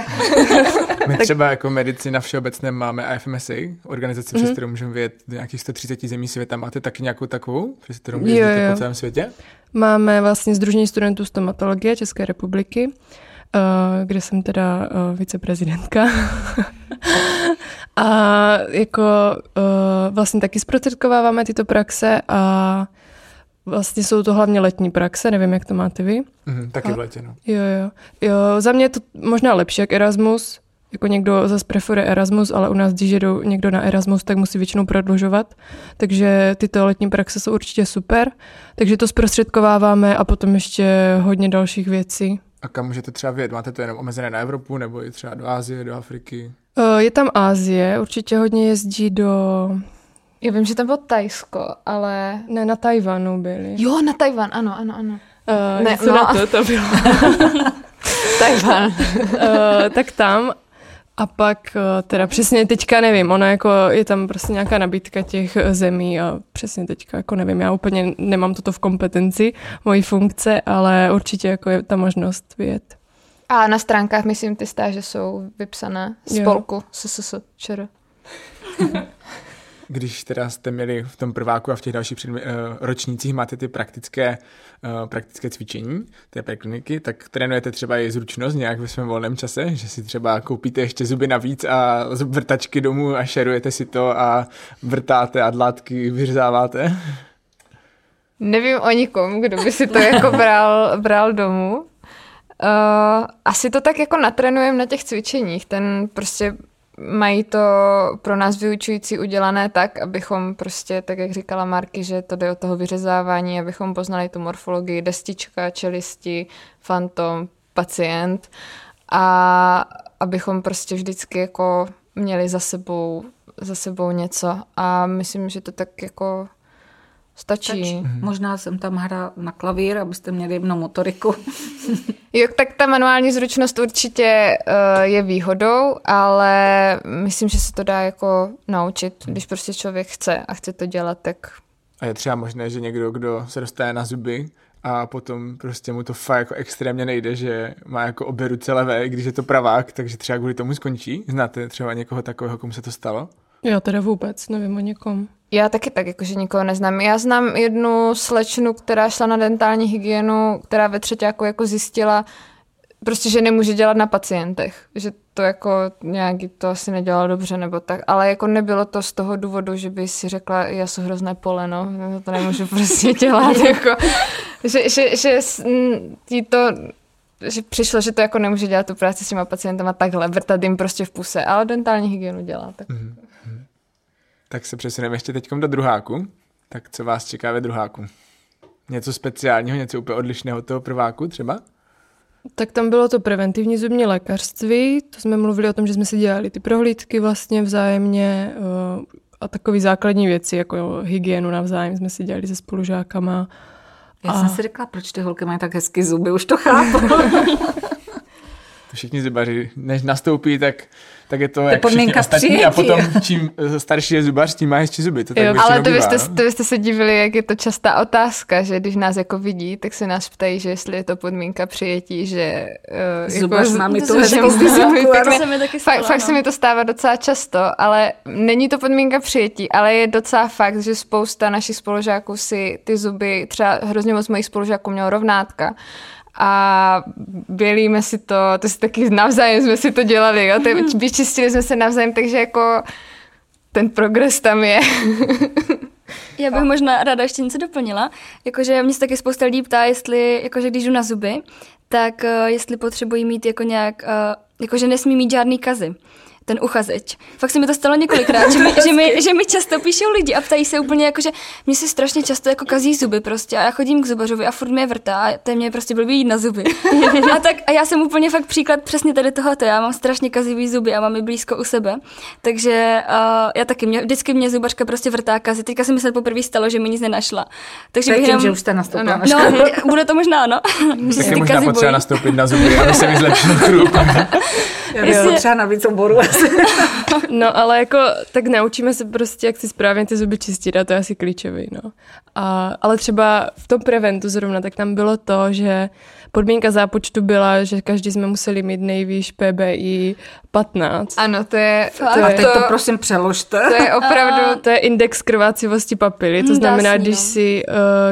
My třeba jako medici na všeobecném máme A F M S I, organizaci, mm-hmm. přes kterou můžeme vyjet do nějakých sto třicet zemí světa. Máte taky nějakou takovou, přes kterou můžete po celém světě? Máme vlastně Sdružení studentů stomatologie České republiky, kde jsem teda viceprezidentka. A jako uh, vlastně taky zprostředkováváme tyto praxe a vlastně jsou to hlavně letní praxe, nevím, jak to máte vy. Mm, taky a, v létě, no. Jo, jo, jo. Za mě je to možná lepší jak Erasmus, Jako někdo zase preferuje Erasmus, ale u nás, když jedou někdo na Erasmus, tak musí většinou prodlužovat. Takže tyto letní praxe jsou určitě super. Takže to zprostředkováváme a potom ještě hodně dalších věcí. A kam můžete třeba vyjet? Máte to jenom omezené na Evropu nebo i třeba do Asie, do Afriky? Je tam Asie, určitě hodně jezdí do... Já vím, že tam bylo Tajsko, ale... Ne, na Tajvanu byli. Jo, na Tajvan, ano, ano, ano. Uh, ne, no. na to, to bylo. Tajvan. uh, tak tam... A pak teda přesně teďka nevím, ona jako je tam prostě nějaká nabídka těch zemí a přesně teďka jako nevím, já úplně nemám toto v kompetenci, mojí funkce, ale určitě jako je ta možnost vyjet. A na stránkách, myslím, ty stáže jsou vypsané spolku es es es čé er. Když teda jste měli v tom prváku a v těch dalších předmě- ročnících máte ty praktické, uh, praktické cvičení té prekliniky, tak trénujete třeba i zručnost nějak ve svém volném čase, že si třeba koupíte ještě zuby navíc a vrtačky domů a šerujete si to a vrtáte a dlátky vyřezáváte? Nevím o nikom, kdo by si to jako bral, bral domů. Uh, asi to tak jako natrénujeme na těch cvičeních, ten prostě... Mají to pro nás vyučující udělané tak, abychom prostě, tak jak říkala Marky, že to jde od toho vyřezávání, abychom poznali tu morfologii destička, čelisti, fantom, pacient a abychom prostě vždycky jako měli za sebou, za sebou něco a myslím, že to tak jako stačí. stačí. Možná jsem tam hra na klavír, abyste měli jednu motoriku. Jo, tak ta manuální zručnost určitě uh, je výhodou, ale myslím, že se to dá jako naučit, když prostě člověk chce a chce to dělat, tak... A je třeba možné, že někdo, kdo se dostane na zuby a potom prostě mu to fakt jako extrémně nejde, že má jako obě ruce levé, když je to pravák, takže třeba kvůli tomu skončí. Znáte třeba někoho takového, komu se to stalo? Já teda vůbec nevím o někom. Já taky tak, jakože nikoho neznám. Já znám jednu slečnu, která šla na dentální hygienu, která ve třeťáku jako zjistila, prostě, že nemůže dělat na pacientech. Že to jako nějaký to asi nedělalo dobře nebo tak. Ale jako nebylo to z toho důvodu, že by si řekla, já jsem hrozné poleno, to nemůžu prostě dělat. Jako, že, že, že jí to... že přišlo, že to jako nemůže dělat tu práci s těma pacientama takhle, vrtat jim prostě v puse, ale dentální hygienu dělá. Tak, mm. tak se přesuneme ještě teďkom do druháku. Tak co vás čeká ve druháku? Něco speciálního, něco úplně odlišného od toho prváku třeba? Tak tam bylo to preventivní zubní lékařství, to jsme mluvili o tom, že jsme si dělali ty prohlídky vlastně vzájemně a takové základní věci, jako hygienu navzájem jsme si dělali se spolužákama. Já jsem si řekla, proč ty holky mají tak hezky zuby, už to chápu. To všichni zubaři, než nastoupí, tak, tak je to, to jak všichni ostatní a potom čím starší je zubař, tím má ještě zuby. To tak jo, ale to byste, to byste se divili, jak je to častá otázka, že když nás jako vidí, tak se nás ptají, že jestli je to podmínka přijetí, že... Uh, zubař jako, máme to hezky zuby. Fakt se mi to stává docela často, ale není to podmínka přijetí, ale je docela fakt, že spousta našich spolužáků si ty zuby, třeba hrozně moc mojich spolužáků mělo rovnátka, a bělíme si to, to si taky navzájem jsme si to dělali, jo? Vyčistili jsme se navzájem, takže jako ten progres tam je. Já bych možná ráda ještě něco doplnila, jakože mě se taky spousta lidí ptá, jestli, jakože když jdu na zuby, tak jestli potřebují mít jako nějak, jakože nesmí mít žádný kazy. Ten uchazeč. Fakt se mi to stalo několikrát, že mi, že, mi, že mi často píšou lidi a ptají se úplně jako, že mě se strašně často jako kazí zuby prostě a já chodím k zubařovi a furt mě vrtá a ten mě prostě blbý jít na zuby. A, tak, a já jsem úplně fakt příklad přesně tady tohoto, já mám strašně kazivý zuby a mám je blízko u sebe, takže uh, já taky, mě, vždycky mě zubařka prostě vrtá kazy, teďka si mi se poprvé stalo, že mi nic nenašla. Takže bych tím, jenom... že už jste nastoupila na školu. No, bude to možná, no. Tak je možná potřeba nastoupit na zuby, aby se mi zlepšil kruh. No, ale jako, tak naučíme se prostě, jak si správně ty zuby čistit a to je asi klíčový, no. A, ale třeba v tom preventu zrovna, tak tam bylo to, že podmínka zápočtu byla, že každý jsme museli mít nejvýš P B I patnáct. Ano, to je... To je a teď to, to prosím přeložte. To je opravdu, to je index krvácivosti papily, to znamená, když si,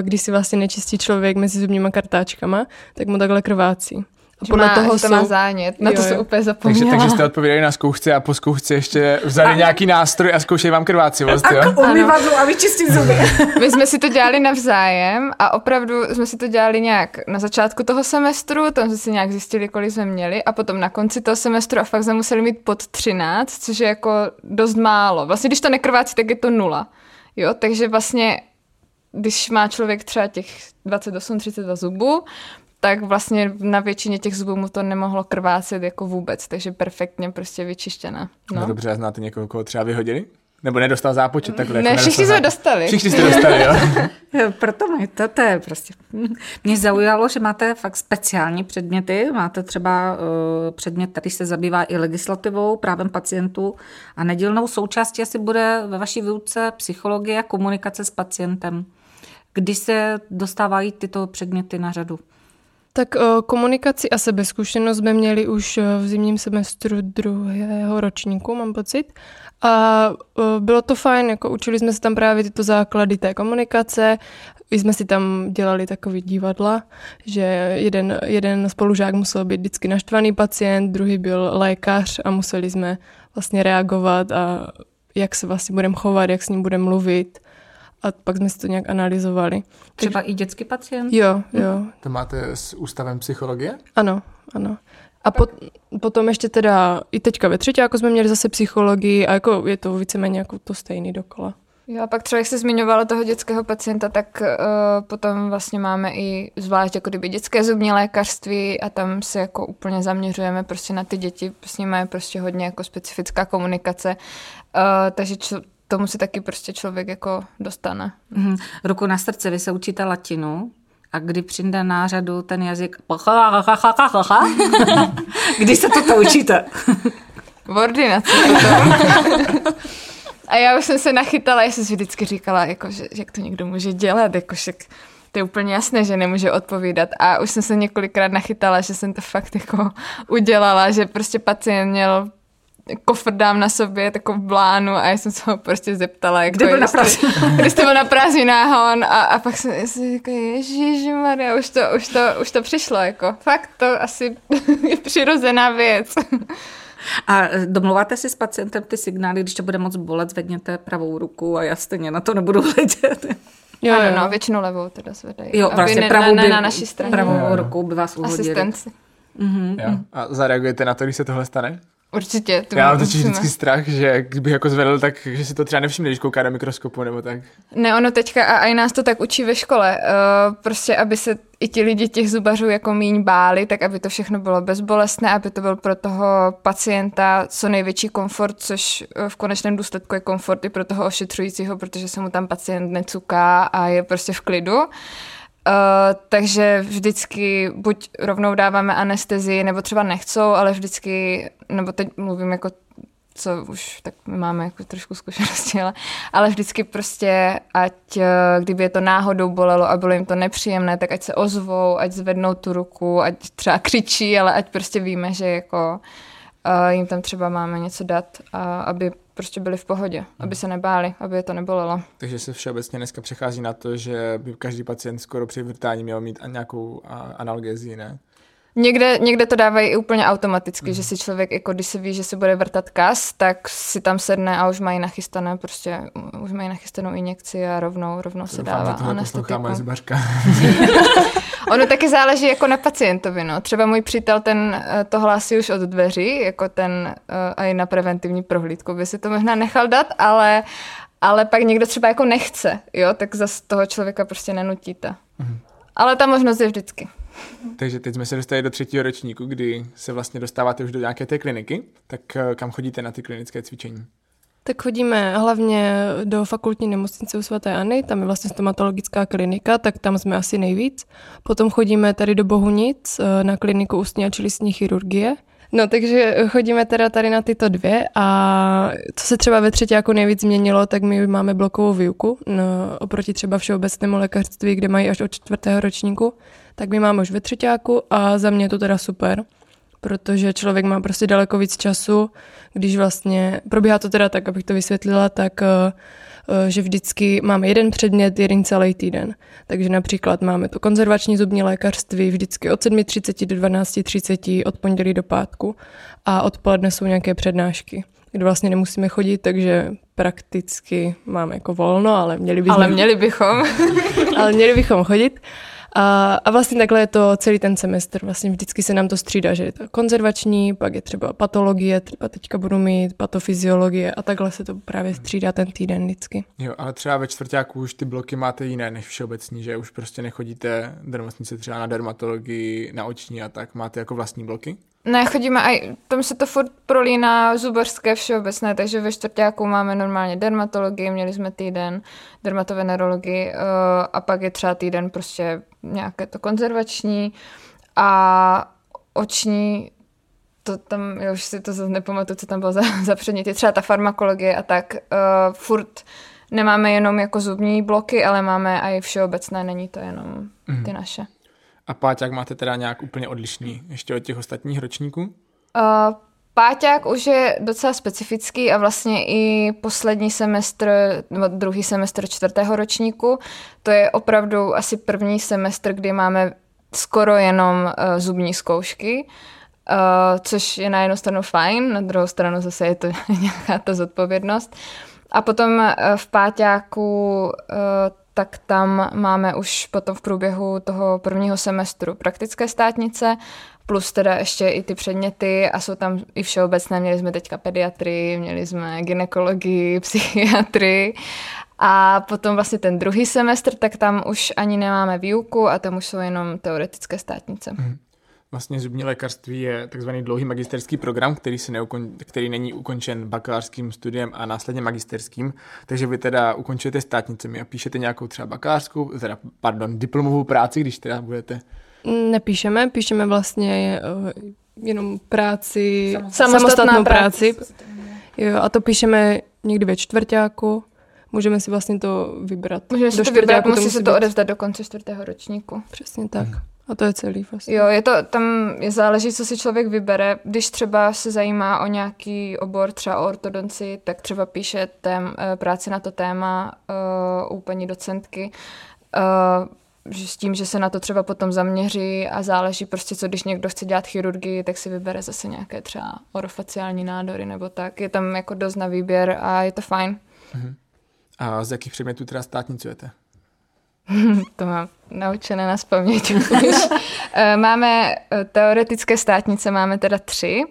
když si vlastně nečistí člověk mezi zubníma kartáčkama, tak mu takhle krvácí. podle má, toho jsou... má zánět. Na jo, to jo. se úplně zapomněla. Takže, takže jste odpověděli na zkoušce a po zkoušce ještě vzali a... nějaký nástroj a zkoušeli vám krvácivost, a, jo? A umyvadlo a vyčistit zuby. My jsme si to dělali navzájem a opravdu jsme si to dělali nějak na začátku toho semestru, tam jsme si nějak zjistili, kolik jsme měli, a potom na konci toho semestru a fakt jsme museli mít pod třináct, což je jako dost málo. Vlastně když to nekrvácí, tak je to nula. Jo, takže vlastně když má člověk třeba těch dvacet osm třicet dva zubů, tak vlastně na většině těch zubů mu to nemohlo krvácet jako vůbec, takže perfektně prostě vyčištěna. No, no dobře, a znáte někoho, koho třeba vyhodili? Nebo nedostal zápočet takhle? Ne, všichni jsme dostali. Všichni jste dostali, jo? Proto mě to, to je prostě... Mě zaujalo, že máte fakt speciální předměty. Máte třeba uh, předmět, který se zabývá i legislativou, právem pacientů, a nedílnou součástí asi bude ve vaší výuce psychologie a komunikace s pacientem. Kdy se dostávají tyto předměty na řadu? Tak komunikaci a sebezkušenost jsme měli už v zimním semestru druhého ročníku, mám pocit. A bylo to fajn, jako učili jsme se tam právě tyto základy té komunikace. My jsme si tam dělali takový divadla, že jeden, jeden spolužák musel být vždycky naštvaný pacient, druhý byl lékař a museli jsme vlastně reagovat, a jak se vlastně budeme chovat, jak s ním budeme mluvit. A pak jsme si to nějak analyzovali. Třeba takže... i dětský pacient? Jo, jo. To máte s ústavem psychologie? Ano, ano. A pot, potom ještě teda i teďka ve třetí, jako jsme měli zase psychologii, a jako je to víceméně jako to stejný dokola. Jo, a pak třeba, jak se zmiňovala toho dětského pacienta, tak uh, potom vlastně máme i zvlášť jako kdyby dětské zubní lékařství, a tam se jako úplně zaměřujeme prostě na ty děti, s nimi je prostě hodně jako specifická komunikace, uh, takže čo, tomu se taky prostě člověk jako dostane. Mm-hmm. Ruku na srdce, vy se učíte latinu, a kdy přijde na řadu ten jazyk... Kdy se toto učíte? V ordinaci. A já už jsem se nachytala, já jsem si vždycky říkala, jako, že, jak to někdo může dělat, jako, že to je úplně jasné, že nemůže odpovídat. A už jsem se několikrát nachytala, že jsem to fakt jako udělala, že prostě pacient měl... kofr dám na sobě, takovou blánu, a já jsem se ho prostě zeptala, jako, byl jestli, jestli byl na prázdninách on, a, a pak jsem si říkala, ježišmarja, už to, už, to, už to přišlo, jako, fakt to asi je přirozená věc. A domluváte si s pacientem ty signály, když to bude moc bolet, zvedněte pravou ruku, a já stejně na to nebudu hledět. Jo, ano, no, většinou levou teda zvedají. Jo, vlastně pravou, na, by, na naší straně. Pravou ruku by vás uhodili. Asistenci. Mhm. Jo. A zareagujete na to, když se tohle stane? Určitě. Já mám totiž vždycky strach, že kdybych jako zvedl, tak že si to třeba nevšimne, když kouká do mikroskopu nebo tak. Ne, ono teďka a i nás to tak učí ve škole. Uh, prostě, aby se i ti lidi těch zubařů jako míň báli, tak aby to všechno bylo bezbolestné, aby to byl pro toho pacienta co největší komfort, což v konečném důsledku je komfort i pro toho ošetřujícího, protože se mu tam pacient necuká a je prostě v klidu. Uh, takže vždycky buď rovnou dáváme anestezii, nebo třeba nechcou, ale vždycky, nebo teď mluvím jako, co už, tak my máme jako trošku zkušenosti, ale, ale vždycky prostě, ať kdyby je to náhodou bolelo a bylo jim to nepříjemné, tak ať se ozvou, ať zvednou tu ruku, ať třeba křičí, ale ať prostě víme, že jako uh, jim tam třeba máme něco dát, uh, aby prostě byli v pohodě, aby se nebáli, aby je to nebolelo. Takže se všeobecně dneska přechází na to, že by každý pacient skoro při vrtání měl mít nějakou analgezii, ne? Někde, někde to dávají i úplně automaticky, mm. že si člověk, jako když se ví, že se bude vrtat kas, tak si tam sedne a už mají nachystané, prostě už mají nachystanou injekci a rovnou, rovnou to se dává anestetiku. Ono taky záleží jako na pacientovi, no. Třeba můj přítel, ten to hlásí už od dveří, jako ten a i na preventivní prohlídku by si to možná nechal dát, ale, ale pak někdo třeba jako nechce, jo, tak zase toho člověka prostě nenutíte. Mm. Ale ta možnost je vždycky. Takže teď jsme se dostali do třetího ročníku, kdy se vlastně dostáváte už do nějaké té kliniky, tak kam chodíte na ty klinické cvičení? Tak chodíme hlavně do Fakultní nemocnice u svaté Anny, tam je vlastně stomatologická klinika, tak tam jsme asi nejvíc. Potom chodíme tady do Bohunic na kliniku ústní a čelistní chirurgie. No, takže chodíme teda tady na tyto dvě, a co se třeba ve třetí jako nejvíc změnilo, tak my máme blokovou výuku, no, oproti třeba všeobecnému lékařství, kde mají až od čtvrtého ročníku, tak my máme už ve třetíku, a za mě je to teda super, protože člověk má prostě daleko víc času, když vlastně, probíhá to teda tak, abych to vysvětlila, tak že vždycky máme jeden předmět, jeden celý týden. Takže například máme to konzervační zubní lékařství vždycky od sedm třicet do dvanáct třicet od pondělí do pátku a odpoledne jsou nějaké přednášky, kde vlastně nemusíme chodit, takže prakticky máme jako volno, ale měli bychom. Ale měli bychom. ale měli bychom chodit. A, a vlastně takhle je to celý ten semestr. Vlastně vždycky se nám to střídá, že je to konzervační, pak je třeba patologie, třeba teďka budu mít patofyziologie a takhle se to právě střídá ten týden vždycky. Jo, ale třeba ve čtvrťáku už ty bloky máte jiné než všeobecní, že už prostě nechodíte do nemocnice třeba na dermatologii, na oční a tak, máte jako vlastní bloky? Ne, chodíme a tam se to furt prolíná zubařské všeobecné, takže ve čtvrťáku máme normálně dermatologii, měli jsme týden dermatovenerologii a pak je třeba týden prostě nějaké to konzervační a oční, to tam, já už si to zase nepamatuju, co tam bylo za, za předmět, je třeba ta farmakologie a tak uh, furt nemáme jenom jako zubní bloky, ale máme i všeobecné, není to jenom ty naše. A páťák máte teda nějak úplně odlišný ještě od těch ostatních ročníků? Uh, páťák už je docela specifický a vlastně i poslední semestr, druhý semestr čtvrtého ročníku, to je opravdu asi první semestr, kdy máme skoro jenom uh, zubní zkoušky, uh, což je na jednu stranu fajn, na druhou stranu zase je to nějaká ta zodpovědnost. A potom uh, v páťáku uh, tak tam máme už potom v průběhu toho prvního semestru praktické státnice, plus teda ještě i ty předměty a jsou tam i všeobecné, měli jsme teďka pediatrii, měli jsme gynekologii, psychiatrii a potom vlastně ten druhý semestr, tak tam už ani nemáme výuku a tam už jsou jenom teoretické státnice. Vlastně zubní lékařství je takzvaný dlouhý magisterský program, který, se neukon, který není ukončen bakalářským studiem a následně magisterským, takže vy teda ukončujete státnicemi a píšete nějakou třeba bakalářskou, teda, pardon, diplomovou práci, když teda budete... Nepíšeme, píšeme vlastně jenom práci, samostatnou, samostatnou práci, práci. Jo, a to píšeme někdy ve čtvrťáku, můžeme si vlastně to vybrat. Můžeme si to vybrat, musí, musí se to být... odevzdat do konce čtvrtého ročníku. Přesně tak. Hmm. A to je celý vlastně. Jo, je to, tam je záleží, co si člověk vybere. Když třeba se zajímá o nějaký obor, třeba o ortodonci, tak třeba píše tém, práci na to téma uh, u paní docentky, uh, že s tím, že se na to třeba potom zaměří a záleží prostě, co když někdo chce dělat chirurgii, tak si vybere zase nějaké třeba orofaciální nádory nebo tak. Je tam jako dost na výběr a je to fajn. Uh-huh. A z jakých předmětů teda státnicujete? To mám naučené na spaměť. Máme teoretické státnice, máme teda tři.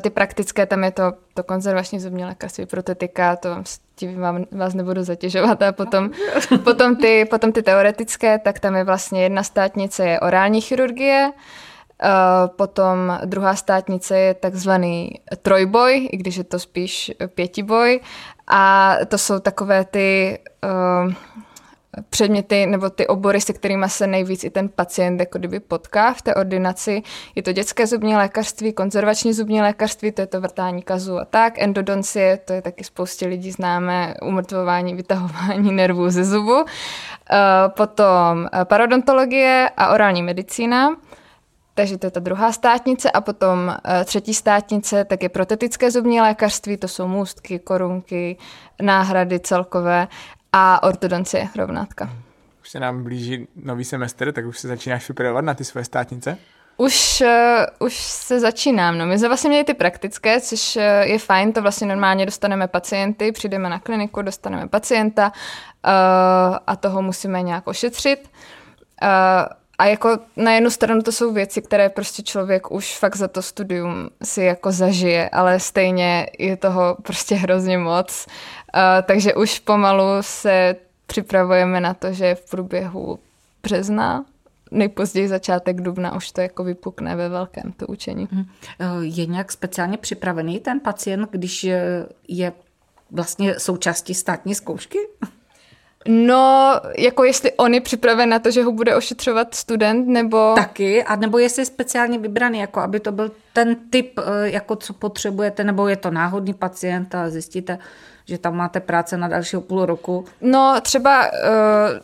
Ty praktické, tam je to, to konzervační zubní lékařství, protetika, to vám, vás nebudu zatěžovat. A potom, potom, ty, potom ty teoretické, tak tam je vlastně jedna státnice, je orální chirurgie, potom druhá státnice je takzvaný trojboj, i když je to spíš pětiboj. A to jsou takové ty... předměty nebo ty obory, se kterými se nejvíc i ten pacient jako kdyby potká v té ordinaci. Je to dětské zubní lékařství, konzervační zubní lékařství, to je to vrtání kazů a tak, endodoncie, to je taky spoustě lidí známe, umrtvování, vytahování nervů ze zubu, potom parodontologie a orální medicína. Takže to je ta druhá státnice a potom třetí státnice, tak je protetické zubní lékařství, to jsou můstky, korunky, náhrady celkové a ortodoncie, rovnátka. Už se nám blíží nový semestr, tak už se začínáš připravovat na ty svoje státnice? Už, uh, už se začínám. No, my jsme vlastně měli ty praktické, což uh, je fajn, to vlastně normálně dostaneme pacienty, přijdeme na kliniku, dostaneme pacienta uh, a toho musíme nějak ošetřit. Uh, a jako na jednu stranu to jsou věci, které prostě člověk už fakt za to studium si jako zažije, ale stejně je toho prostě hrozně moc. Uh, takže už pomalu se připravujeme na to, že v průběhu března, nejpozději začátek dubna, už to jako vypukne ve velkém to učení. Je nějak speciálně připravený ten pacient, když je vlastně součástí státní zkoušky? No, jako jestli on je připraven na to, že ho bude ošetřovat student, nebo... Taky, a nebo jestli je speciálně vybraný, jako aby to byl ten typ, jako co potřebujete, nebo je to náhodný pacient a zjistíte, že tam máte práce na dalšího půl roku. No, třeba... Uh...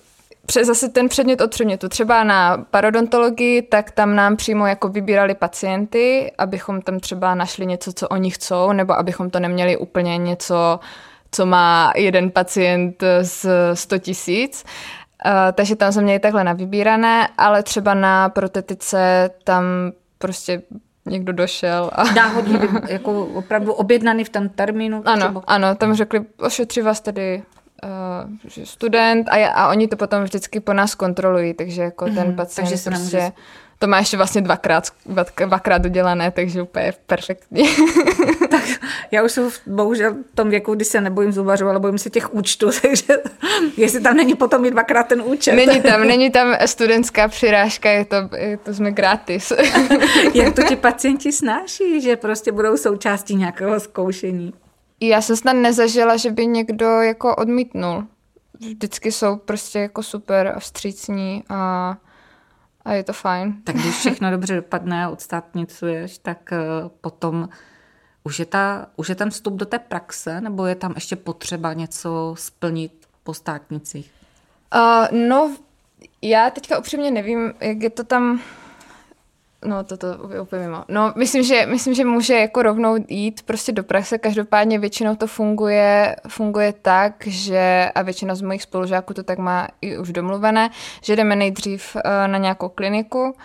zase ten předmět od předmětu. Třeba na parodontologii, tak tam nám přímo jako vybírali pacienty, abychom tam třeba našli něco, co oni chcou, nebo abychom to neměli úplně něco, co má jeden pacient z sto tisíc. Takže tam jsme měli takhle navybírané, ale třeba na protetice tam prostě někdo došel. A... Náhodně, jako opravdu objednaný v tom termínu. Ano, třeba. Ano, tam řekli, ošetří vás tady uh, student a, a oni to potom vždycky po nás kontrolují, takže jako mm, ten pacient takže prostě... Nemůže... To má ještě vlastně dvakrát, dvakrát dodělané, takže úplně perfektní. Tak já už jsem bohužel v tom věku, kdy se nebojím zubařů, ale bojím se těch účtů, takže jestli tam není potom i dvakrát ten účet. Není tam, není tam studentská přirážka, je to, je to jsme gratis. Jak to ti pacienti snáší, že prostě budou součástí nějakého zkoušení? Já jsem snad nezažila, že by někdo jako odmítnul. Vždycky jsou prostě jako super a vstřícní a A je to fajn. Tak když všechno dobře dopadne a odstátnicuješ, tak potom už je, ta, už je ten vstup do té praxe, nebo je tam ještě potřeba něco splnit po státnicích? Uh, no, já teďka upřímně nevím, jak je to tam... No, toto je úplně mimo. No, myslím, že, myslím, že může jako rovnou jít prostě do praxe. Každopádně většinou to funguje, funguje tak, že, a většina z mojich spolužáků to tak má i už domluvené, že jdeme nejdřív na nějakou kliniku,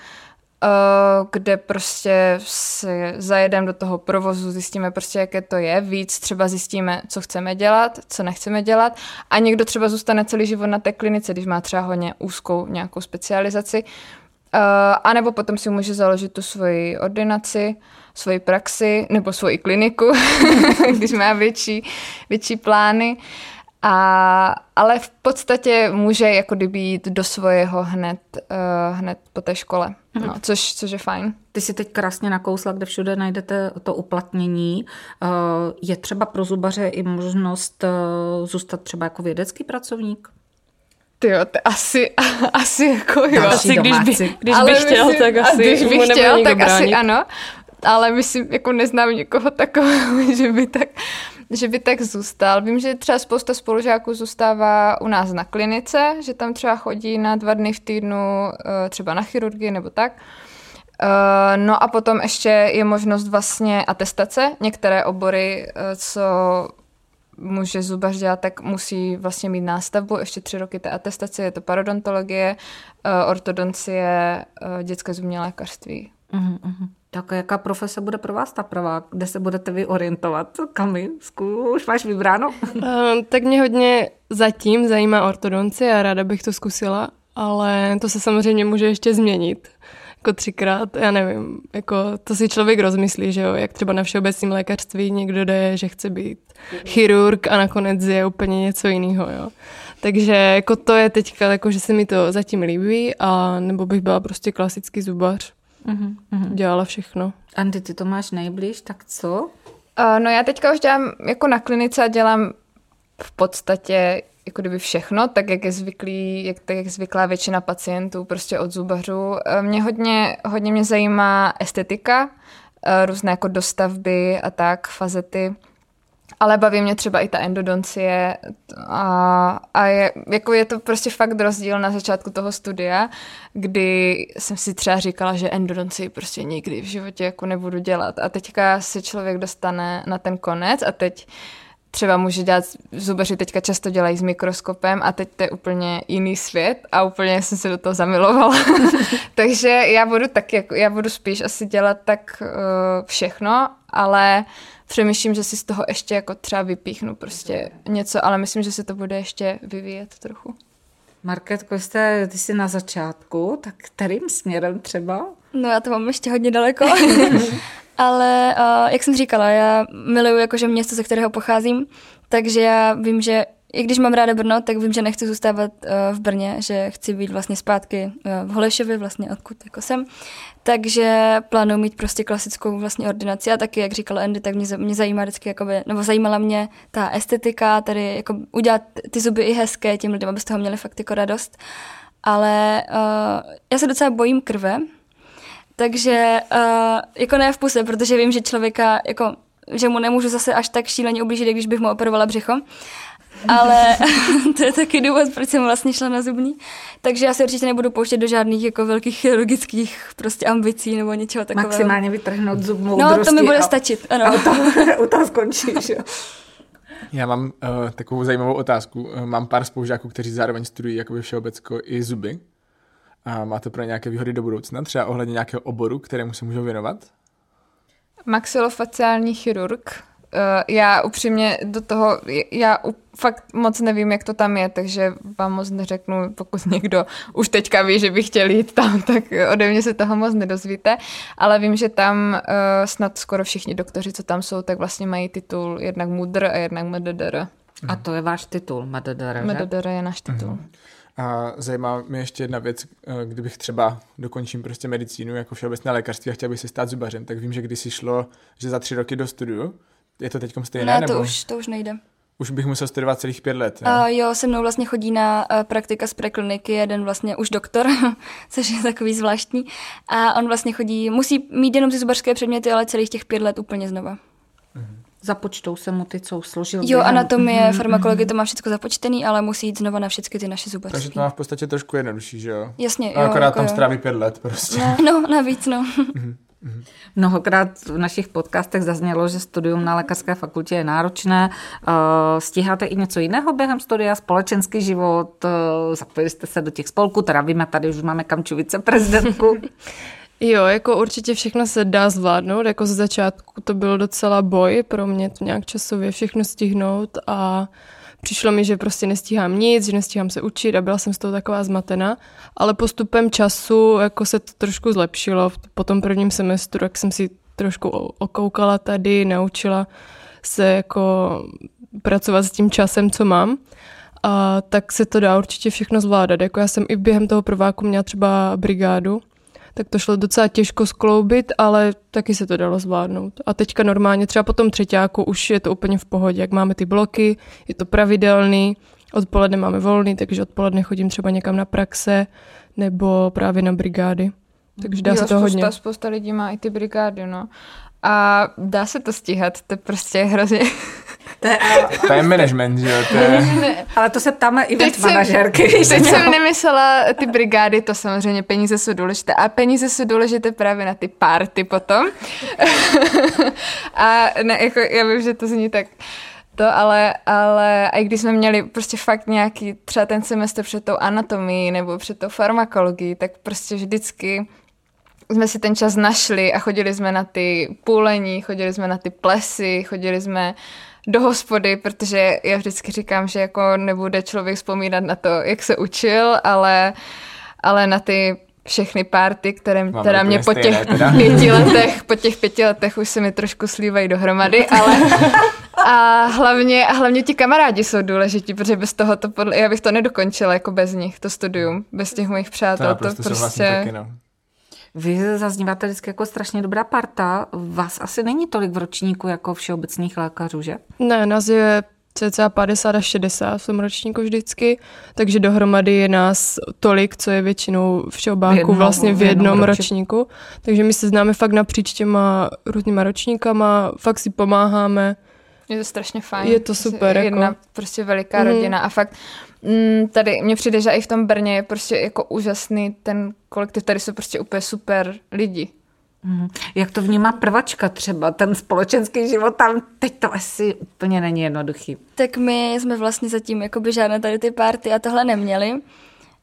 kde prostě se zajedeme do toho provozu, zjistíme prostě, jaké to je, víc třeba zjistíme, co chceme dělat, co nechceme dělat a někdo třeba zůstane celý život na té klinice, když má třeba hodně úzkou nějakou specializaci, Uh, a nebo potom si může založit tu svoji ordinaci, svoji praxi nebo svoji kliniku, když má větší, větší plány. A, ale v podstatě může jako kdyby jít do svého hned, uh, hned po té škole, no, což, což je fajn. Ty si teď krásně nakousla, kde všude najdete to uplatnění. Uh, je třeba pro zubaře i možnost uh, zůstat třeba jako vědecký pracovník? Tyjo, to asi, asi jako jo. Asi, když, by, když by chtěl, myslím, tak asi když bych chtěl, tak bránit. Asi ano. Ale myslím, jako neznám někoho takového, že by tak, že by tak zůstal. Vím, že třeba spousta spolužáků zůstává u nás na klinice, že tam třeba chodí na dva dny v týdnu třeba na chirurgii nebo tak. No a potom ještě je možnost vlastně atestace. Některé obory, co... může zubař dělat, tak musí vlastně mít nástavbu, ještě tři roky té atestace, je to parodontologie, ortodoncie, dětské zubní lékařství. Uhum, uhum. Tak jaká profese bude pro vás ta pravá? Kde se budete vy orientovat? Kamy, zku, už máš vybráno? uh, tak mě hodně zatím zajímá ortodoncie a ráda bych to zkusila, ale to se samozřejmě může ještě změnit. Jako třikrát, já nevím, jako to si člověk rozmyslí, že jo, jak třeba na všeobecném lékařství někdo jde, že chce být chirurg a nakonec je úplně něco jiného, jo. Takže jako to je teďka, jako že se mi to zatím líbí, a nebo bych byla prostě klasický zubař, uhum, uhum. Dělala všechno. Andy, ty to máš nejblíž, tak co? Uh, no já teďka už dělám jako na klinice a dělám v podstatě jako kdyby všechno, tak jak je zvyklý, jak, tak jak zvyklá většina pacientů prostě od zubařů. Mě hodně, hodně mě zajímá estetika, různé jako dostavby a tak, fazety, ale baví mě třeba i ta endodoncie a, a je, jako je to prostě fakt rozdíl na začátku toho studia, kdy jsem si třeba říkala, že endodoncii prostě nikdy v životě jako nebudu dělat a teďka se člověk dostane na ten konec a teď třeba může dělat, zubaři teďka často dělají s mikroskopem a teď to je úplně jiný svět a úplně jsem se do toho zamilovala. Takže já budu tak, jako, já budu spíš asi dělat tak uh, všechno, ale přemýšlím, že si z toho ještě jako třeba vypíchnu prostě něco, ale myslím, že se to bude ještě vyvíjet trochu. Markétko, jste, ty jsi na začátku, tak kterým směrem třeba? No já to mám ještě hodně daleko. Ale uh, jak jsem říkala, já miluju jakože město, ze kterého pocházím, takže já vím, že i když mám ráda Brno, tak vím, že nechci zůstávat uh, v Brně, že chci být vlastně zpátky uh, v Holešově, vlastně odkud jako jsem. Takže plánuju mít prostě klasickou vlastně ordinaci a taky, jak říkala Andy, tak mě, mě zajímá vždycky, jakoby, nebo zajímala mě ta estetika, tady jako udělat ty zuby i hezké těm lidem, aby z toho měli fakt jako radost. Ale uh, já se docela bojím krve. Takže uh, jako ne v puse, protože vím, že člověka, jako, že mu nemůžu zase až tak šíleně ublížit, když bych mu operovala břicho. ale to je taky důvod, proč jsem vlastně šla na zubní. Takže já se určitě nebudu pouštět do žádných jako velkých chirurgických prostě ambicí nebo něčeho takového. Maximálně vytrhnout zubnou drostí. No, to mi bude a, stačit, ano. A u toho, u toho skončíš, jo. Já mám uh, takovou zajímavou otázku. Mám pár spolužáků, kteří zároveň studují jakoby všeobecko i zuby. A má to pro nějaké výhody do budoucna, třeba ohledně nějakého oboru, kterému se můžou věnovat? Maxilofaciální chirurg. Já upřímně do toho, já fakt moc nevím, jak to tam je, takže vám moc neřeknu, pokud někdo už teďka ví, že by chtěl jít tam, tak ode mě se toho moc nedozvíte, ale vím, že tam snad skoro všichni doktoři, co tam jsou, tak vlastně mají titul jednak M U D R a jednak M D D R. Mhm. A to je váš titul, M D D R, že? M D D R je náš titul. Mhm. A zajímá mě ještě jedna věc, kdybych třeba dokončím prostě medicínu jako všeobecné lékařství a chtěl bych se stát zubařem, tak vím, že když si šlo, že za tři roky do studiu, je to teďkom stejné? Ne, to, nebo? Už, to už nejde. Už bych musel studovat celých pět let. Jo, uh, jo se mnou vlastně chodí na uh, praktika z prekliniky, jeden vlastně už doktor, což je takový zvláštní. A on vlastně chodí, musí mít jenom ty zubařské předměty, ale celých těch pět let úplně znova. Mhm. Započtou se mu ty, co už složil. Jo, anatomie, mm-hmm. farmakologie, to má všechno započtený, ale musí jít znova na všechny ty naše zubařky. Takže to má v podstatě trošku jednodušší, že jo? Jasně, jo. A akorát jako tam jo. Stráví pět let prostě. No, no navíc, no. Mnohokrát v našich podcastech zaznělo, že studium na lékařské fakultě je náročné. Stíháte i něco jiného během studia? Společenský život? Zapojili jste se do těch spolků? Teda víme, tady už máme Kamčovice prezidentku. Jo, jako určitě všechno se dá zvládnout, jako ze začátku to byl docela boj pro mě to nějak časově všechno stihnout a přišlo mi, že prostě nestíhám nic, že nestíhám se učit a byla jsem z toho taková zmatená, ale postupem času jako se to trošku zlepšilo, po tom prvním semestru, jak jsem si trošku okoukala tady, naučila se jako pracovat s tím časem, co mám. A tak se to dá určitě všechno zvládat, jako já jsem i během toho prváku měla třeba brigádu, tak to šlo docela těžko skloubit, ale taky se to dalo zvládnout. A teďka normálně třeba po tom třeťáku už je to úplně v pohodě, jak máme ty bloky, je to pravidelný, odpoledne máme volný, takže odpoledne chodím třeba někam na praxe nebo právě na brigády. Takže dá jo, se to spousta, hodně. Spousta lidí má i ty brigády, no. A dá se to stíhat, to je prostě hrozně... To je, to je management, že jo? To je... Ale to se ptáme i event manažerky. Teď jsem, teď jsem nemyslela ty brigády, to samozřejmě peníze jsou důležité. A peníze jsou důležité právě na ty party potom. A ne, jako, já vím, že to zní tak... To, ale, ale i když jsme měli prostě fakt nějaký, třeba ten semestr před tou anatomií nebo před tou farmakologií, tak prostě vždycky... jsme si ten čas našli a chodili jsme na ty půlení, chodili jsme na ty plesy, chodili jsme do hospody, protože já vždycky říkám, že jako nebude člověk vzpomínat na to, jak se učil, ale, ale na ty všechny párty, které teda mě po těch pěti letech, po těch pěti letech už se mi trošku slívají dohromady, ale a hlavně, a hlavně ti kamarádi jsou důležití, protože bez toho to podle, já bych to nedokončila jako bez nich, to studium, bez těch mojich přátel, to, to prostě... Vy zazníváte vždycky jako strašně dobrá parta. Vás asi není tolik v ročníku jako všeobecných lékařů, že? Ne, nás je cca padesát až šedesát v tom ročníku vždycky, takže dohromady je nás tolik, co je většinou všeobáku vlastně v jednom, v jednom ročníku. ročníku. Takže my se známe fakt napříč těma různýma ročníkama, fakt si pomáháme. Je to strašně fajn. Je to super. Je jedna jako... prostě veliká rodina mm. a fakt tady mně přijde, že i v tom Brně je prostě jako úžasný ten kolektiv, tady jsou prostě úplně super lidi. Mm. Jak to vnímá prvačka třeba, ten společenský život tam, teď to asi úplně není jednoduchý. Tak my jsme vlastně zatím jakoby žádné tady ty párty a tohle neměli.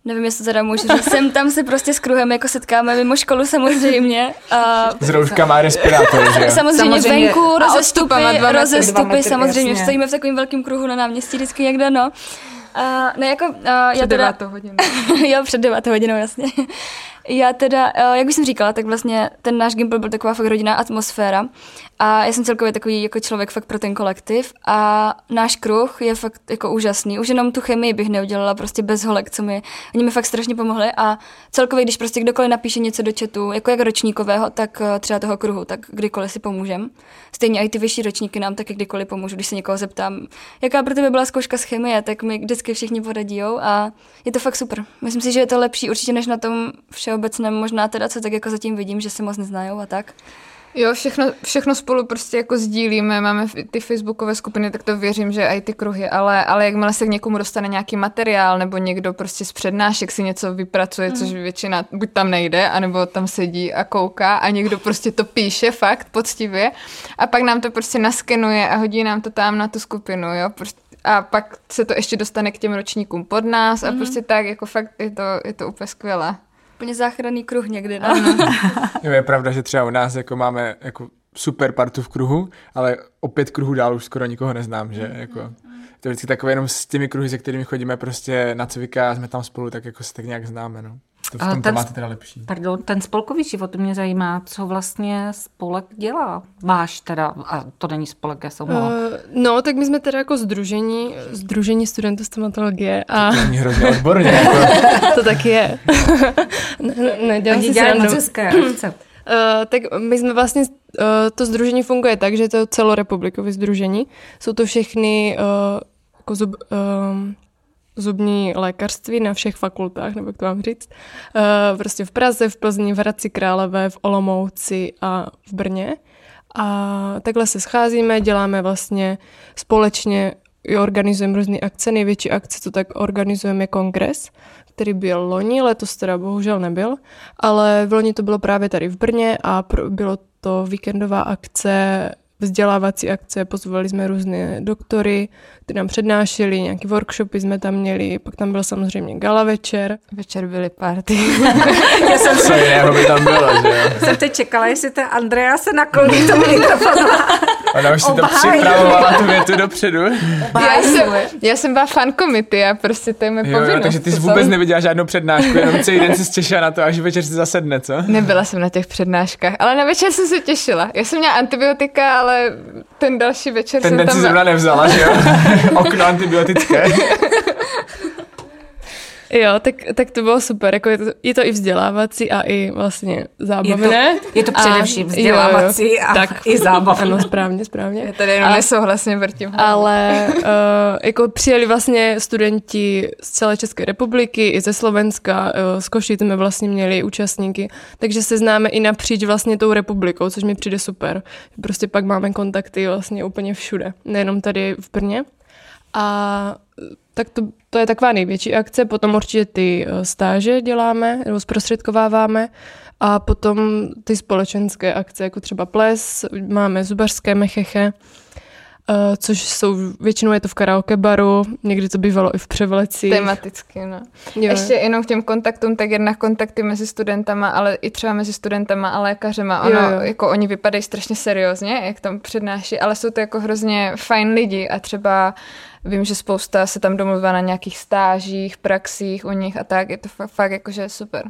Nevím, jestli teda můžu říct, sem tam se prostě s kruhem jako setkáme mimo školu samozřejmě. A... S rouškama a respirátory, že jo? Samozřejmě, samozřejmě venku, rozestupy, rozestupy samozřejmě, jasně. Stojíme v takovým velkým kruhu na náměstí vždycky někde, no. A, ne, jako, a, před já teda... hodinou. Jo, před devátou hodinou, jasně. Já teda, jak už jsem říkala, tak vlastně ten náš gympl byl taková fakt rodinná atmosféra a já jsem celkově takový jako člověk fakt pro ten kolektiv a náš kruh je fakt jako úžasný. Už jenom tu chemii bych neudělala prostě bez holek, co mi, oni mi fakt strašně pomohli a celkově, když prostě kdokoliv napíše něco do chatu, jako jak ročníkového, tak třeba toho kruhu, tak kdykoliv si pomůžem. Stejně i ty vyšší ročníky nám taky kdykoliv pomůžu, když se někoho zeptám, jaká pro tebe byla zkouška z chemie, tak mi vždycky všichni poradíjou a je to fakt super. Myslím si, že je to lepší určitě než na tom všeobecném, možná teda co tak jako zatím vidím, že se moc neznajou a tak. Jo, všechno, všechno spolu prostě jako sdílíme, máme ty facebookové skupiny, tak to věřím, že i ty kruhy, ale, ale jakmile se k někomu dostane nějaký materiál, nebo někdo prostě z přednášek si něco vypracuje, mm. což většina buď tam nejde, anebo tam sedí a kouká a někdo prostě to píše fakt poctivě a pak nám to prostě naskenuje a hodí nám to tam na tu skupinu, jo, prostě. A pak se to ještě dostane k těm ročníkům pod nás a mm. prostě tak, jako fakt je to, je to úplně skvělé. Úplně záchranný kruh někdy, no. Jo, je pravda, že třeba u nás jako máme jako super partu v kruhu, ale o pět kruhů dál už skoro nikoho neznám, že? Jako, to je vždycky takové jenom s těmi kruhy, se kterými chodíme prostě na cvika a jsme tam spolu, tak jako se tak nějak známe, no. To v tom to máte teda lepší. Pardon, ten spolkový život mě zajímá, co vlastně spolek dělá. Váš teda, a to není spolek, já jsem uh, No, tak my jsme teda jako sdružení, sdružení studentů stomatologie. A... To není hrozně odborně. Jako... to tak je. ne, ne, dělám si dělám české. uh, tak my jsme vlastně, uh, to sdružení funguje tak, že je to celorepublikové sdružení. Jsou to všechny uh, jako zub, uh, zubní lékařství na všech fakultách, nebo jak to mám říct, uh, prostě v Praze, v Plzni, v Hradci Králové, v Olomouci a v Brně. A takhle se scházíme, děláme vlastně společně, organizujeme různé akce, největší akce, to tak organizujeme kongres, který byl loni, letos teda bohužel nebyl, ale v loni to bylo právě tady v Brně a pro, bylo to víkendová akce, vzdělávací akce, pozvali jsme různé doktory, kteří nám přednášeli, nějaké workshopy jsme tam měli, pak tam byl samozřejmě gala večer. Večer byly party. Já jsem se... jiného by tam bylo, že jo? Jsem teď čekala, jestli ta Andrea se nakloní tomu mikrofonu. Ona už si to připravovala tu větu dopředu. Já jsem, já jsem byla fan komity a prostě to je mi povinnost. Takže ty jsi vůbec neviděla žádnou přednášku, jenom celý den jsi stěšila na to, až večer se zasedne, co? Nebyla jsem na těch přednáškách, ale na večer jsem se těšila. Já jsem měla antibiotika, ale ten další večer ten jsem tam... Ten den si zrovna nevzala, že jo? Okno antibiotické. Jo, tak, tak to bylo super. Jako je, to, je to i vzdělávací a i vlastně zábavné. Je to, je to především a, vzdělávací jo, jo, a tak, i zábavné. Ano, správně, správně. Já tady jenom nesouhlasně vrtím. Ale uh, jako přijeli vlastně studenti z celé České republiky, i ze Slovenska, uh, z Košic jsme vlastně měli účastníky, takže se známe i napříč vlastně tou republikou, což mi přijde super. Prostě pak máme kontakty vlastně úplně všude, nejenom tady v Brně. A tak to, to je taková největší akce, potom určitě ty stáže děláme, nebo zprostředkováváme a potom ty společenské akce, jako třeba ples, máme zubařské mecheche, což jsou, většinou je to v karaoke baru, někdy to bývalo i v Převlecích. Tematicky, no. Jo. Ještě jenom k těm kontaktům, tak jednak kontakty mezi studentama, ale i třeba mezi studentama a lékařema. Ono, jo, jo. Jako oni vypadají strašně seriózně, jak tam přednáší, ale jsou to jako hrozně fajn lidi a třeba vím, že spousta se tam domluvá na nějakých stážích, praxích u nich a tak. Je to fakt, fakt jakože super.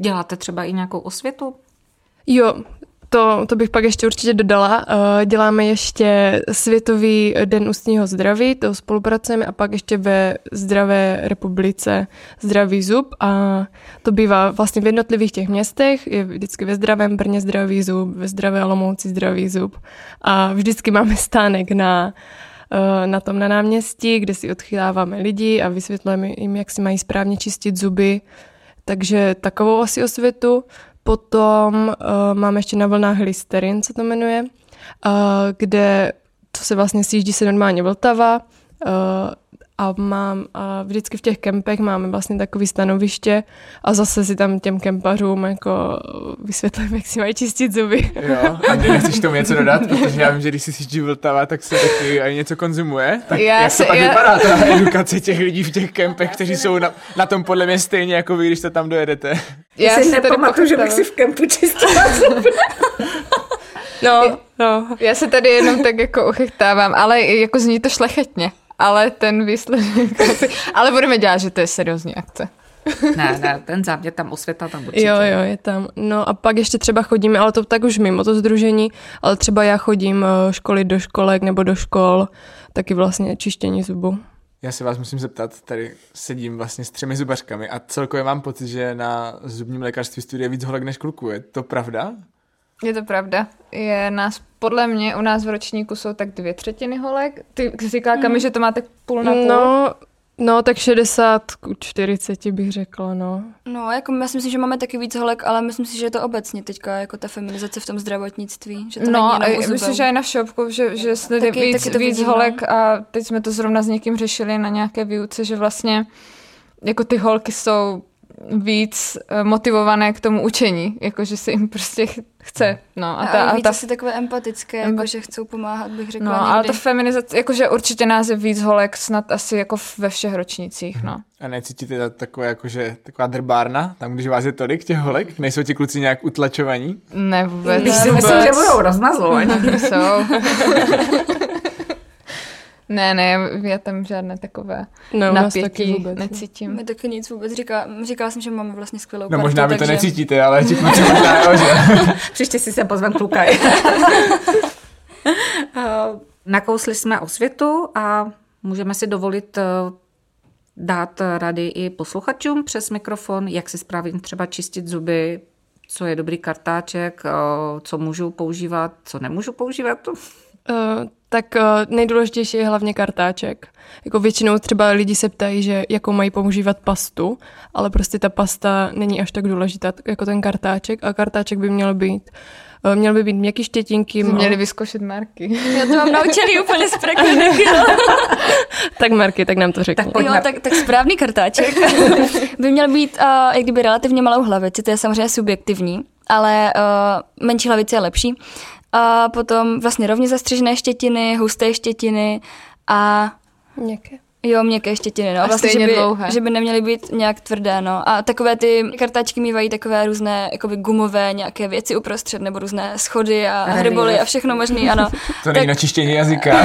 Děláte třeba i nějakou osvětu? Jo, To, to bych pak ještě určitě dodala. Děláme ještě Světový den ústního zdraví, to spolupracujeme a pak ještě ve Zdravé republice Zdravý zub a to bývá vlastně v jednotlivých těch městech, je vždycky ve Zdravém Brně Zdravý zub, ve Zdravé Olomouci Zdravý zub a vždycky máme stánek na, na tom na náměstí, kde si odchyláváme lidi a vysvětlujeme jim, jak si mají správně čistit zuby, takže takovou asi osvětu. Potom uh, máme ještě na vlnách Listerin, co to jmenuje, uh, kde to se vlastně sjíždí se normálně Vltava uh, a mám a vždycky v těch kempech máme vlastně takové stanoviště a zase si tam těm kempařům jako vysvětlím, jak si mají čistit zuby. Jo, a ty nechceš tomu něco dodat, protože já vím, že když si sjíždí Vltava, tak se taky aj něco konzumuje. Tak já jak se, to pak já... vypadá ta edukace těch lidí v těch kempech, kteří jsou na, na tom podle mě stejně, jako vy, když to tam dojedete. Já, já si nepamatuju, že bych si v kempu čistila zuby. No, no, já se tady jenom tak jako uchechtávám, ale jako zní to šlechetně. Ale ten výsledek... Ale budeme dělat, že to je seriózní akce. Ne, ne, ten záměr tam osvěta tam určitě. Jo, jo, je tam. No a pak ještě třeba chodíme, ale to tak už mimo to sdružení, ale třeba já chodím školy do školek nebo do škol, taky vlastně čištění zubu. Já se vás musím zeptat, tady sedím vlastně s třemi zubařkami a celkově mám pocit, že na zubním lékařství studuje víc holek než kluků. Je to pravda? Je to pravda. Je nás podle mě u nás v ročníku jsou tak dvě třetiny holek. Ty říkala, Kami, mm. že to máte půl na půl? No, No, tak šedesát ku čtyřiceti bych řekla, no. No, jako myslím si, že máme taky víc holek, ale myslím si, že je to obecně teďka jako ta feminizace v tom zdravotnictví, že to no, není jenom myslím, že i na šopku, že, že snad je víc, taky víc holek a teď jsme to zrovna s někým řešili na nějaké výuce, že vlastně jako ty holky jsou víc motivované k tomu učení, jakože si jim prostě chce. No, a ta, a víc ta... asi takové empatické, Empa... jakože chcou pomáhat, bych řekla. No, někdy. Ale ta feminizace, jakože určitě nás je víc holek, snad asi jako ve všech ročnících, no. A necítíte takové, jakože, taková drbárna, tam, když vás je tolik těch holek? Nejsou ti kluci nějak utlačovaní? Ne, vůbec. Když si myslím, že budou rozmazlovaní. Jsou. Ne, ne, já tam žádné takové no, napětí vůbec, necítím. My taky nic vůbec. Říká, říkala jsem, že máme vlastně skvělou no, kartu. No možná vy takže... to necítíte, ale ti kluci možná jo, že? Příště si se pozvem kluka. Nakousli jsme osvětu a můžeme si dovolit dát rady i posluchačům přes mikrofon, jak si správně třeba čistit zuby, co je dobrý kartáček, co můžu používat, co nemůžu používat. Uh, tak uh, nejdůležitější je hlavně kartáček. Jako většinou třeba lidi se ptají, že jakou mají používat pastu, ale prostě ta pasta není až tak důležitá jako ten kartáček a kartáček by měl být uh, měl by být měkký, štětinky. Měli měli vyzkoušet Marky. Já to mám naučili úplně z praktiky. Tak Marky, tak nám to řekni. Tak, jo, tak, tak správný kartáček by měl být uh, jak kdyby relativně malou hlavici, to je samozřejmě subjektivní, ale uh, menší hlavice je lepší. A potom vlastně rovně zastřižené štětiny, husté štětiny a... Měkké. Jo, měkké štětiny, no. A vlastně, stejně že by, dlouhé. Že by neměly být nějak tvrdé, no. A takové ty kartáčky mývají takové různé, jakoby gumové nějaké věci uprostřed, nebo různé schody a hrboly a všechno možný, ano. To není tak... na čištění jazyka.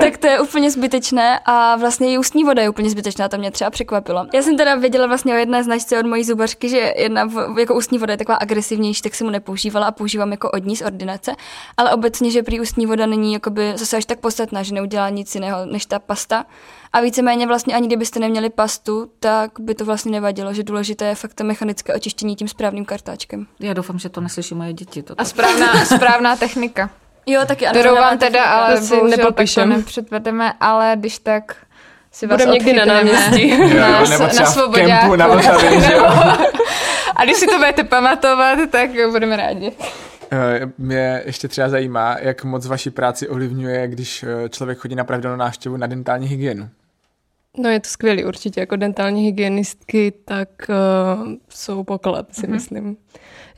Tak to je úplně zbytečné a vlastně i ústní voda je úplně zbytečná, to mě třeba překvapilo. Já jsem teda věděla vlastně o jedné značce od mojí zubařky, že jedna jako ústní voda je taková agresivnější, tak jsem mu nepoužívala a používám jako od ní z ordinace, ale obecně, že prý ústní voda není jakoby zase až tak podstatná, že neudělá nic jiného než ta pasta. A víceméně vlastně ani kdybyste neměli pastu, tak by to vlastně nevadilo, že důležité je fakt to mechanické očištění tím správným kartáčkem. Já doufám, že to neslyší moje děti. Toto. A správná, správná technika. Jo, taky ano. Kterou vám teda, ale bohužel nepředvedeme, ale když tak si vás odchytujeme. Budeme někdy na náměstí. Na, na, na Svoboďáku. Na a když si to budete pamatovat, tak budeme rádi. Mě ještě třeba zajímá, jak moc vaši práci ovlivňuje, když člověk chodí na pravidelnou návštěvu na dentální hygienu. No je to skvělý určitě, jako dentální hygienistky, tak uh, jsou poklad, si mm-hmm. myslím.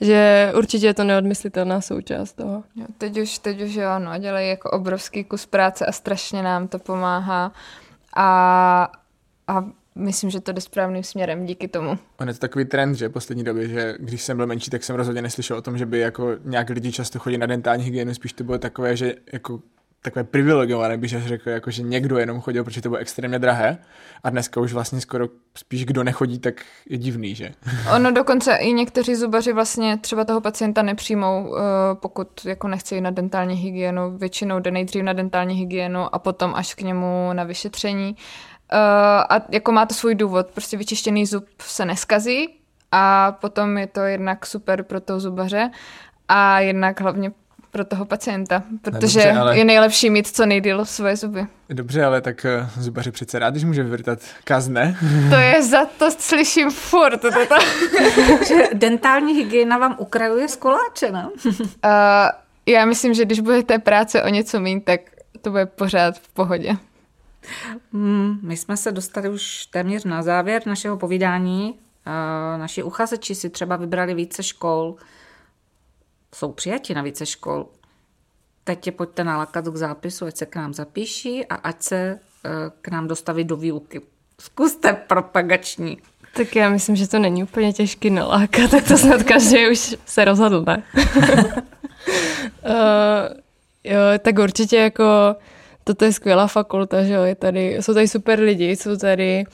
Že určitě je to neodmyslitelná součást toho. Jo, teď už, teď už jo, no, dělají jako obrovský kus práce a strašně nám to pomáhá. A... a myslím, že to jde správným směrem díky tomu. On je to takový trend, že poslední době, že když jsem byl menší, tak jsem rozhodně neslyšel o tom, že by jako nějak lidi často chodili na dentální hygienu, spíš to bylo takové, že jako takové privilegované, bych až řekl, jako že někdo jenom chodil, protože to bylo extrémně drahé a dneska už vlastně skoro spíš kdo nechodí, tak je divný, že? Ono dokonce i někteří zubaři vlastně třeba toho pacienta nepřijmou, pokud jako nechce jít na dentální hygienu, většinou jde nejdřív na dentální hygienu a potom až k němu na vyšetření. Uh, a jako má to svůj důvod, prostě vyčištěný zub se neskazí a potom je to jednak super pro toho zubaře a jednak hlavně pro toho pacienta, protože dobře, ale... je nejlepší mít co nejdýl svoje zuby. Dobře, ale tak uh, zubaři přece rád, když může vyvrtat kazne. To je za to, slyším furt. To, to, to. Dentální hygiena vám ukrajuje z koláče, no? uh, já myslím, že když budete práce o něco míň, tak to bude pořád v pohodě. My jsme se dostali už téměř na závěr našeho povídání. Naši uchazeči si třeba vybrali více škol. Jsou přijati na více škol. Teď je pojďte nalakat k zápisu, ať se k nám zapíší a ať se k nám dostaví do výuky. Zkuste propagační. Tak já myslím, že to není úplně těžký nalákat, tak to snad každý už se rozhodl, ne? uh, jo, tak určitě jako... Toto je skvělá fakulta, že jo, je tady, jsou tady super lidi, jsou tady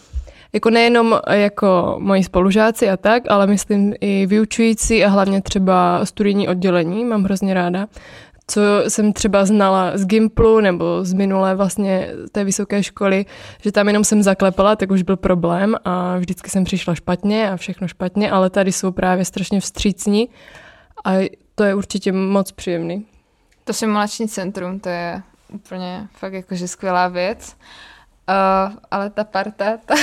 jako nejenom jako moji spolužáci a tak, ale myslím i vyučující a hlavně třeba studijní oddělení, mám hrozně ráda, co jsem třeba znala z Gimplu nebo z minulé vlastně té vysoké školy, že tam jenom jsem zaklepala, tak už byl problém a vždycky jsem přišla špatně a všechno špatně, ale tady jsou právě strašně vstřícní a to je určitě moc příjemný. To simulační centrum, to je... úplně fakt jakože skvělá věc Uh, ale ta parta, ta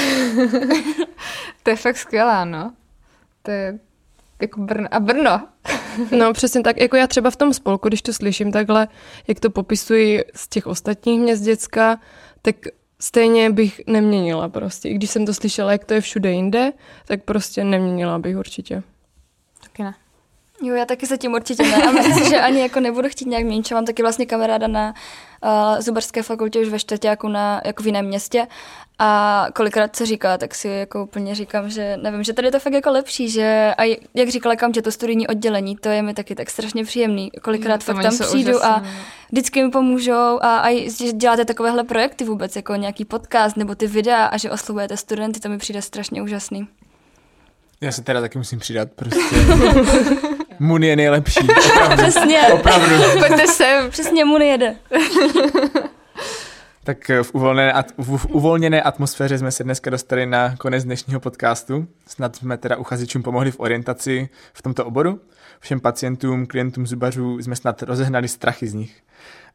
to je fakt skvělá, no. To je jako Brno. A Brno. No přesně tak, jako já třeba v tom spolku, když to slyším takhle, jak to popisuji z těch ostatních měst děcka, tak stejně bych neměnila prostě. I když jsem to slyšela, jak to je všude jinde, tak prostě neměnila bych určitě. Taky ne. Jo, já taky se tím určitě ne. A myslím si, že ani jako nebudu chtít nějak měnit. Mám taky vlastně kamaráda na uh, zubařské fakultě už ve čtvrťáku na jako v jiném městě. A kolikrát se říká, tak si jako úplně říkám, že nevím, že tady je to fakt jako lepší, že a jak říkala Kamče, to studijní oddělení, to je mi taky tak strašně příjemný. Kolikrát no, fakt tam přijdu úžasný. A vždycky mi pomůžou a, a děláte takovéhle projekty vůbec, jako nějaký podcast nebo ty videa a že oslovujete studenty, to mi přijde strašně úžasný. Já se teda taky musím přidat, prostě. Muni je nejlepší. Opravdu. Přesně. Opravdu. Pojďte sem. Přesně, Muni jede. Tak v uvolněné, v uvolněné atmosféře jsme se dneska dostali na konec dnešního podcastu. Snad jsme teda uchazečům pomohli v orientaci v tomto oboru. Všem pacientům, klientům zubařů jsme snad rozehnali strachy z nich.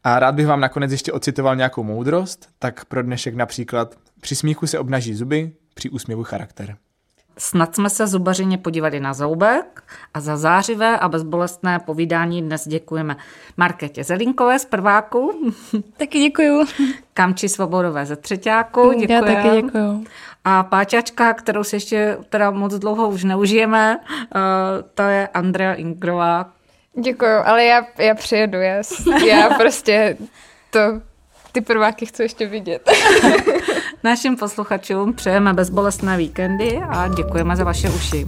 A rád bych vám nakonec ještě ocitoval nějakou moudrost, tak pro dnešek například: při smíchu se obnaží zuby, při úsměvu charakter. Snad jsme se zubařině podívali na zoubek a za zářivé a bezbolestné povídání dnes děkujeme Markétě Zelinkové z prváku. Taky děkuju. Kamči Svobodové ze třeťáku. Děkuji. Já taky děkuju. A páčačka, kterou si ještě teda moc dlouho už neužijeme, to je Andrea Ingrová. Děkuju, ale já, já přijedu. Já, já prostě to... Ty prváky chci ještě vidět. Našim posluchačům přejeme bezbolestné víkendy a děkujeme za vaše uši.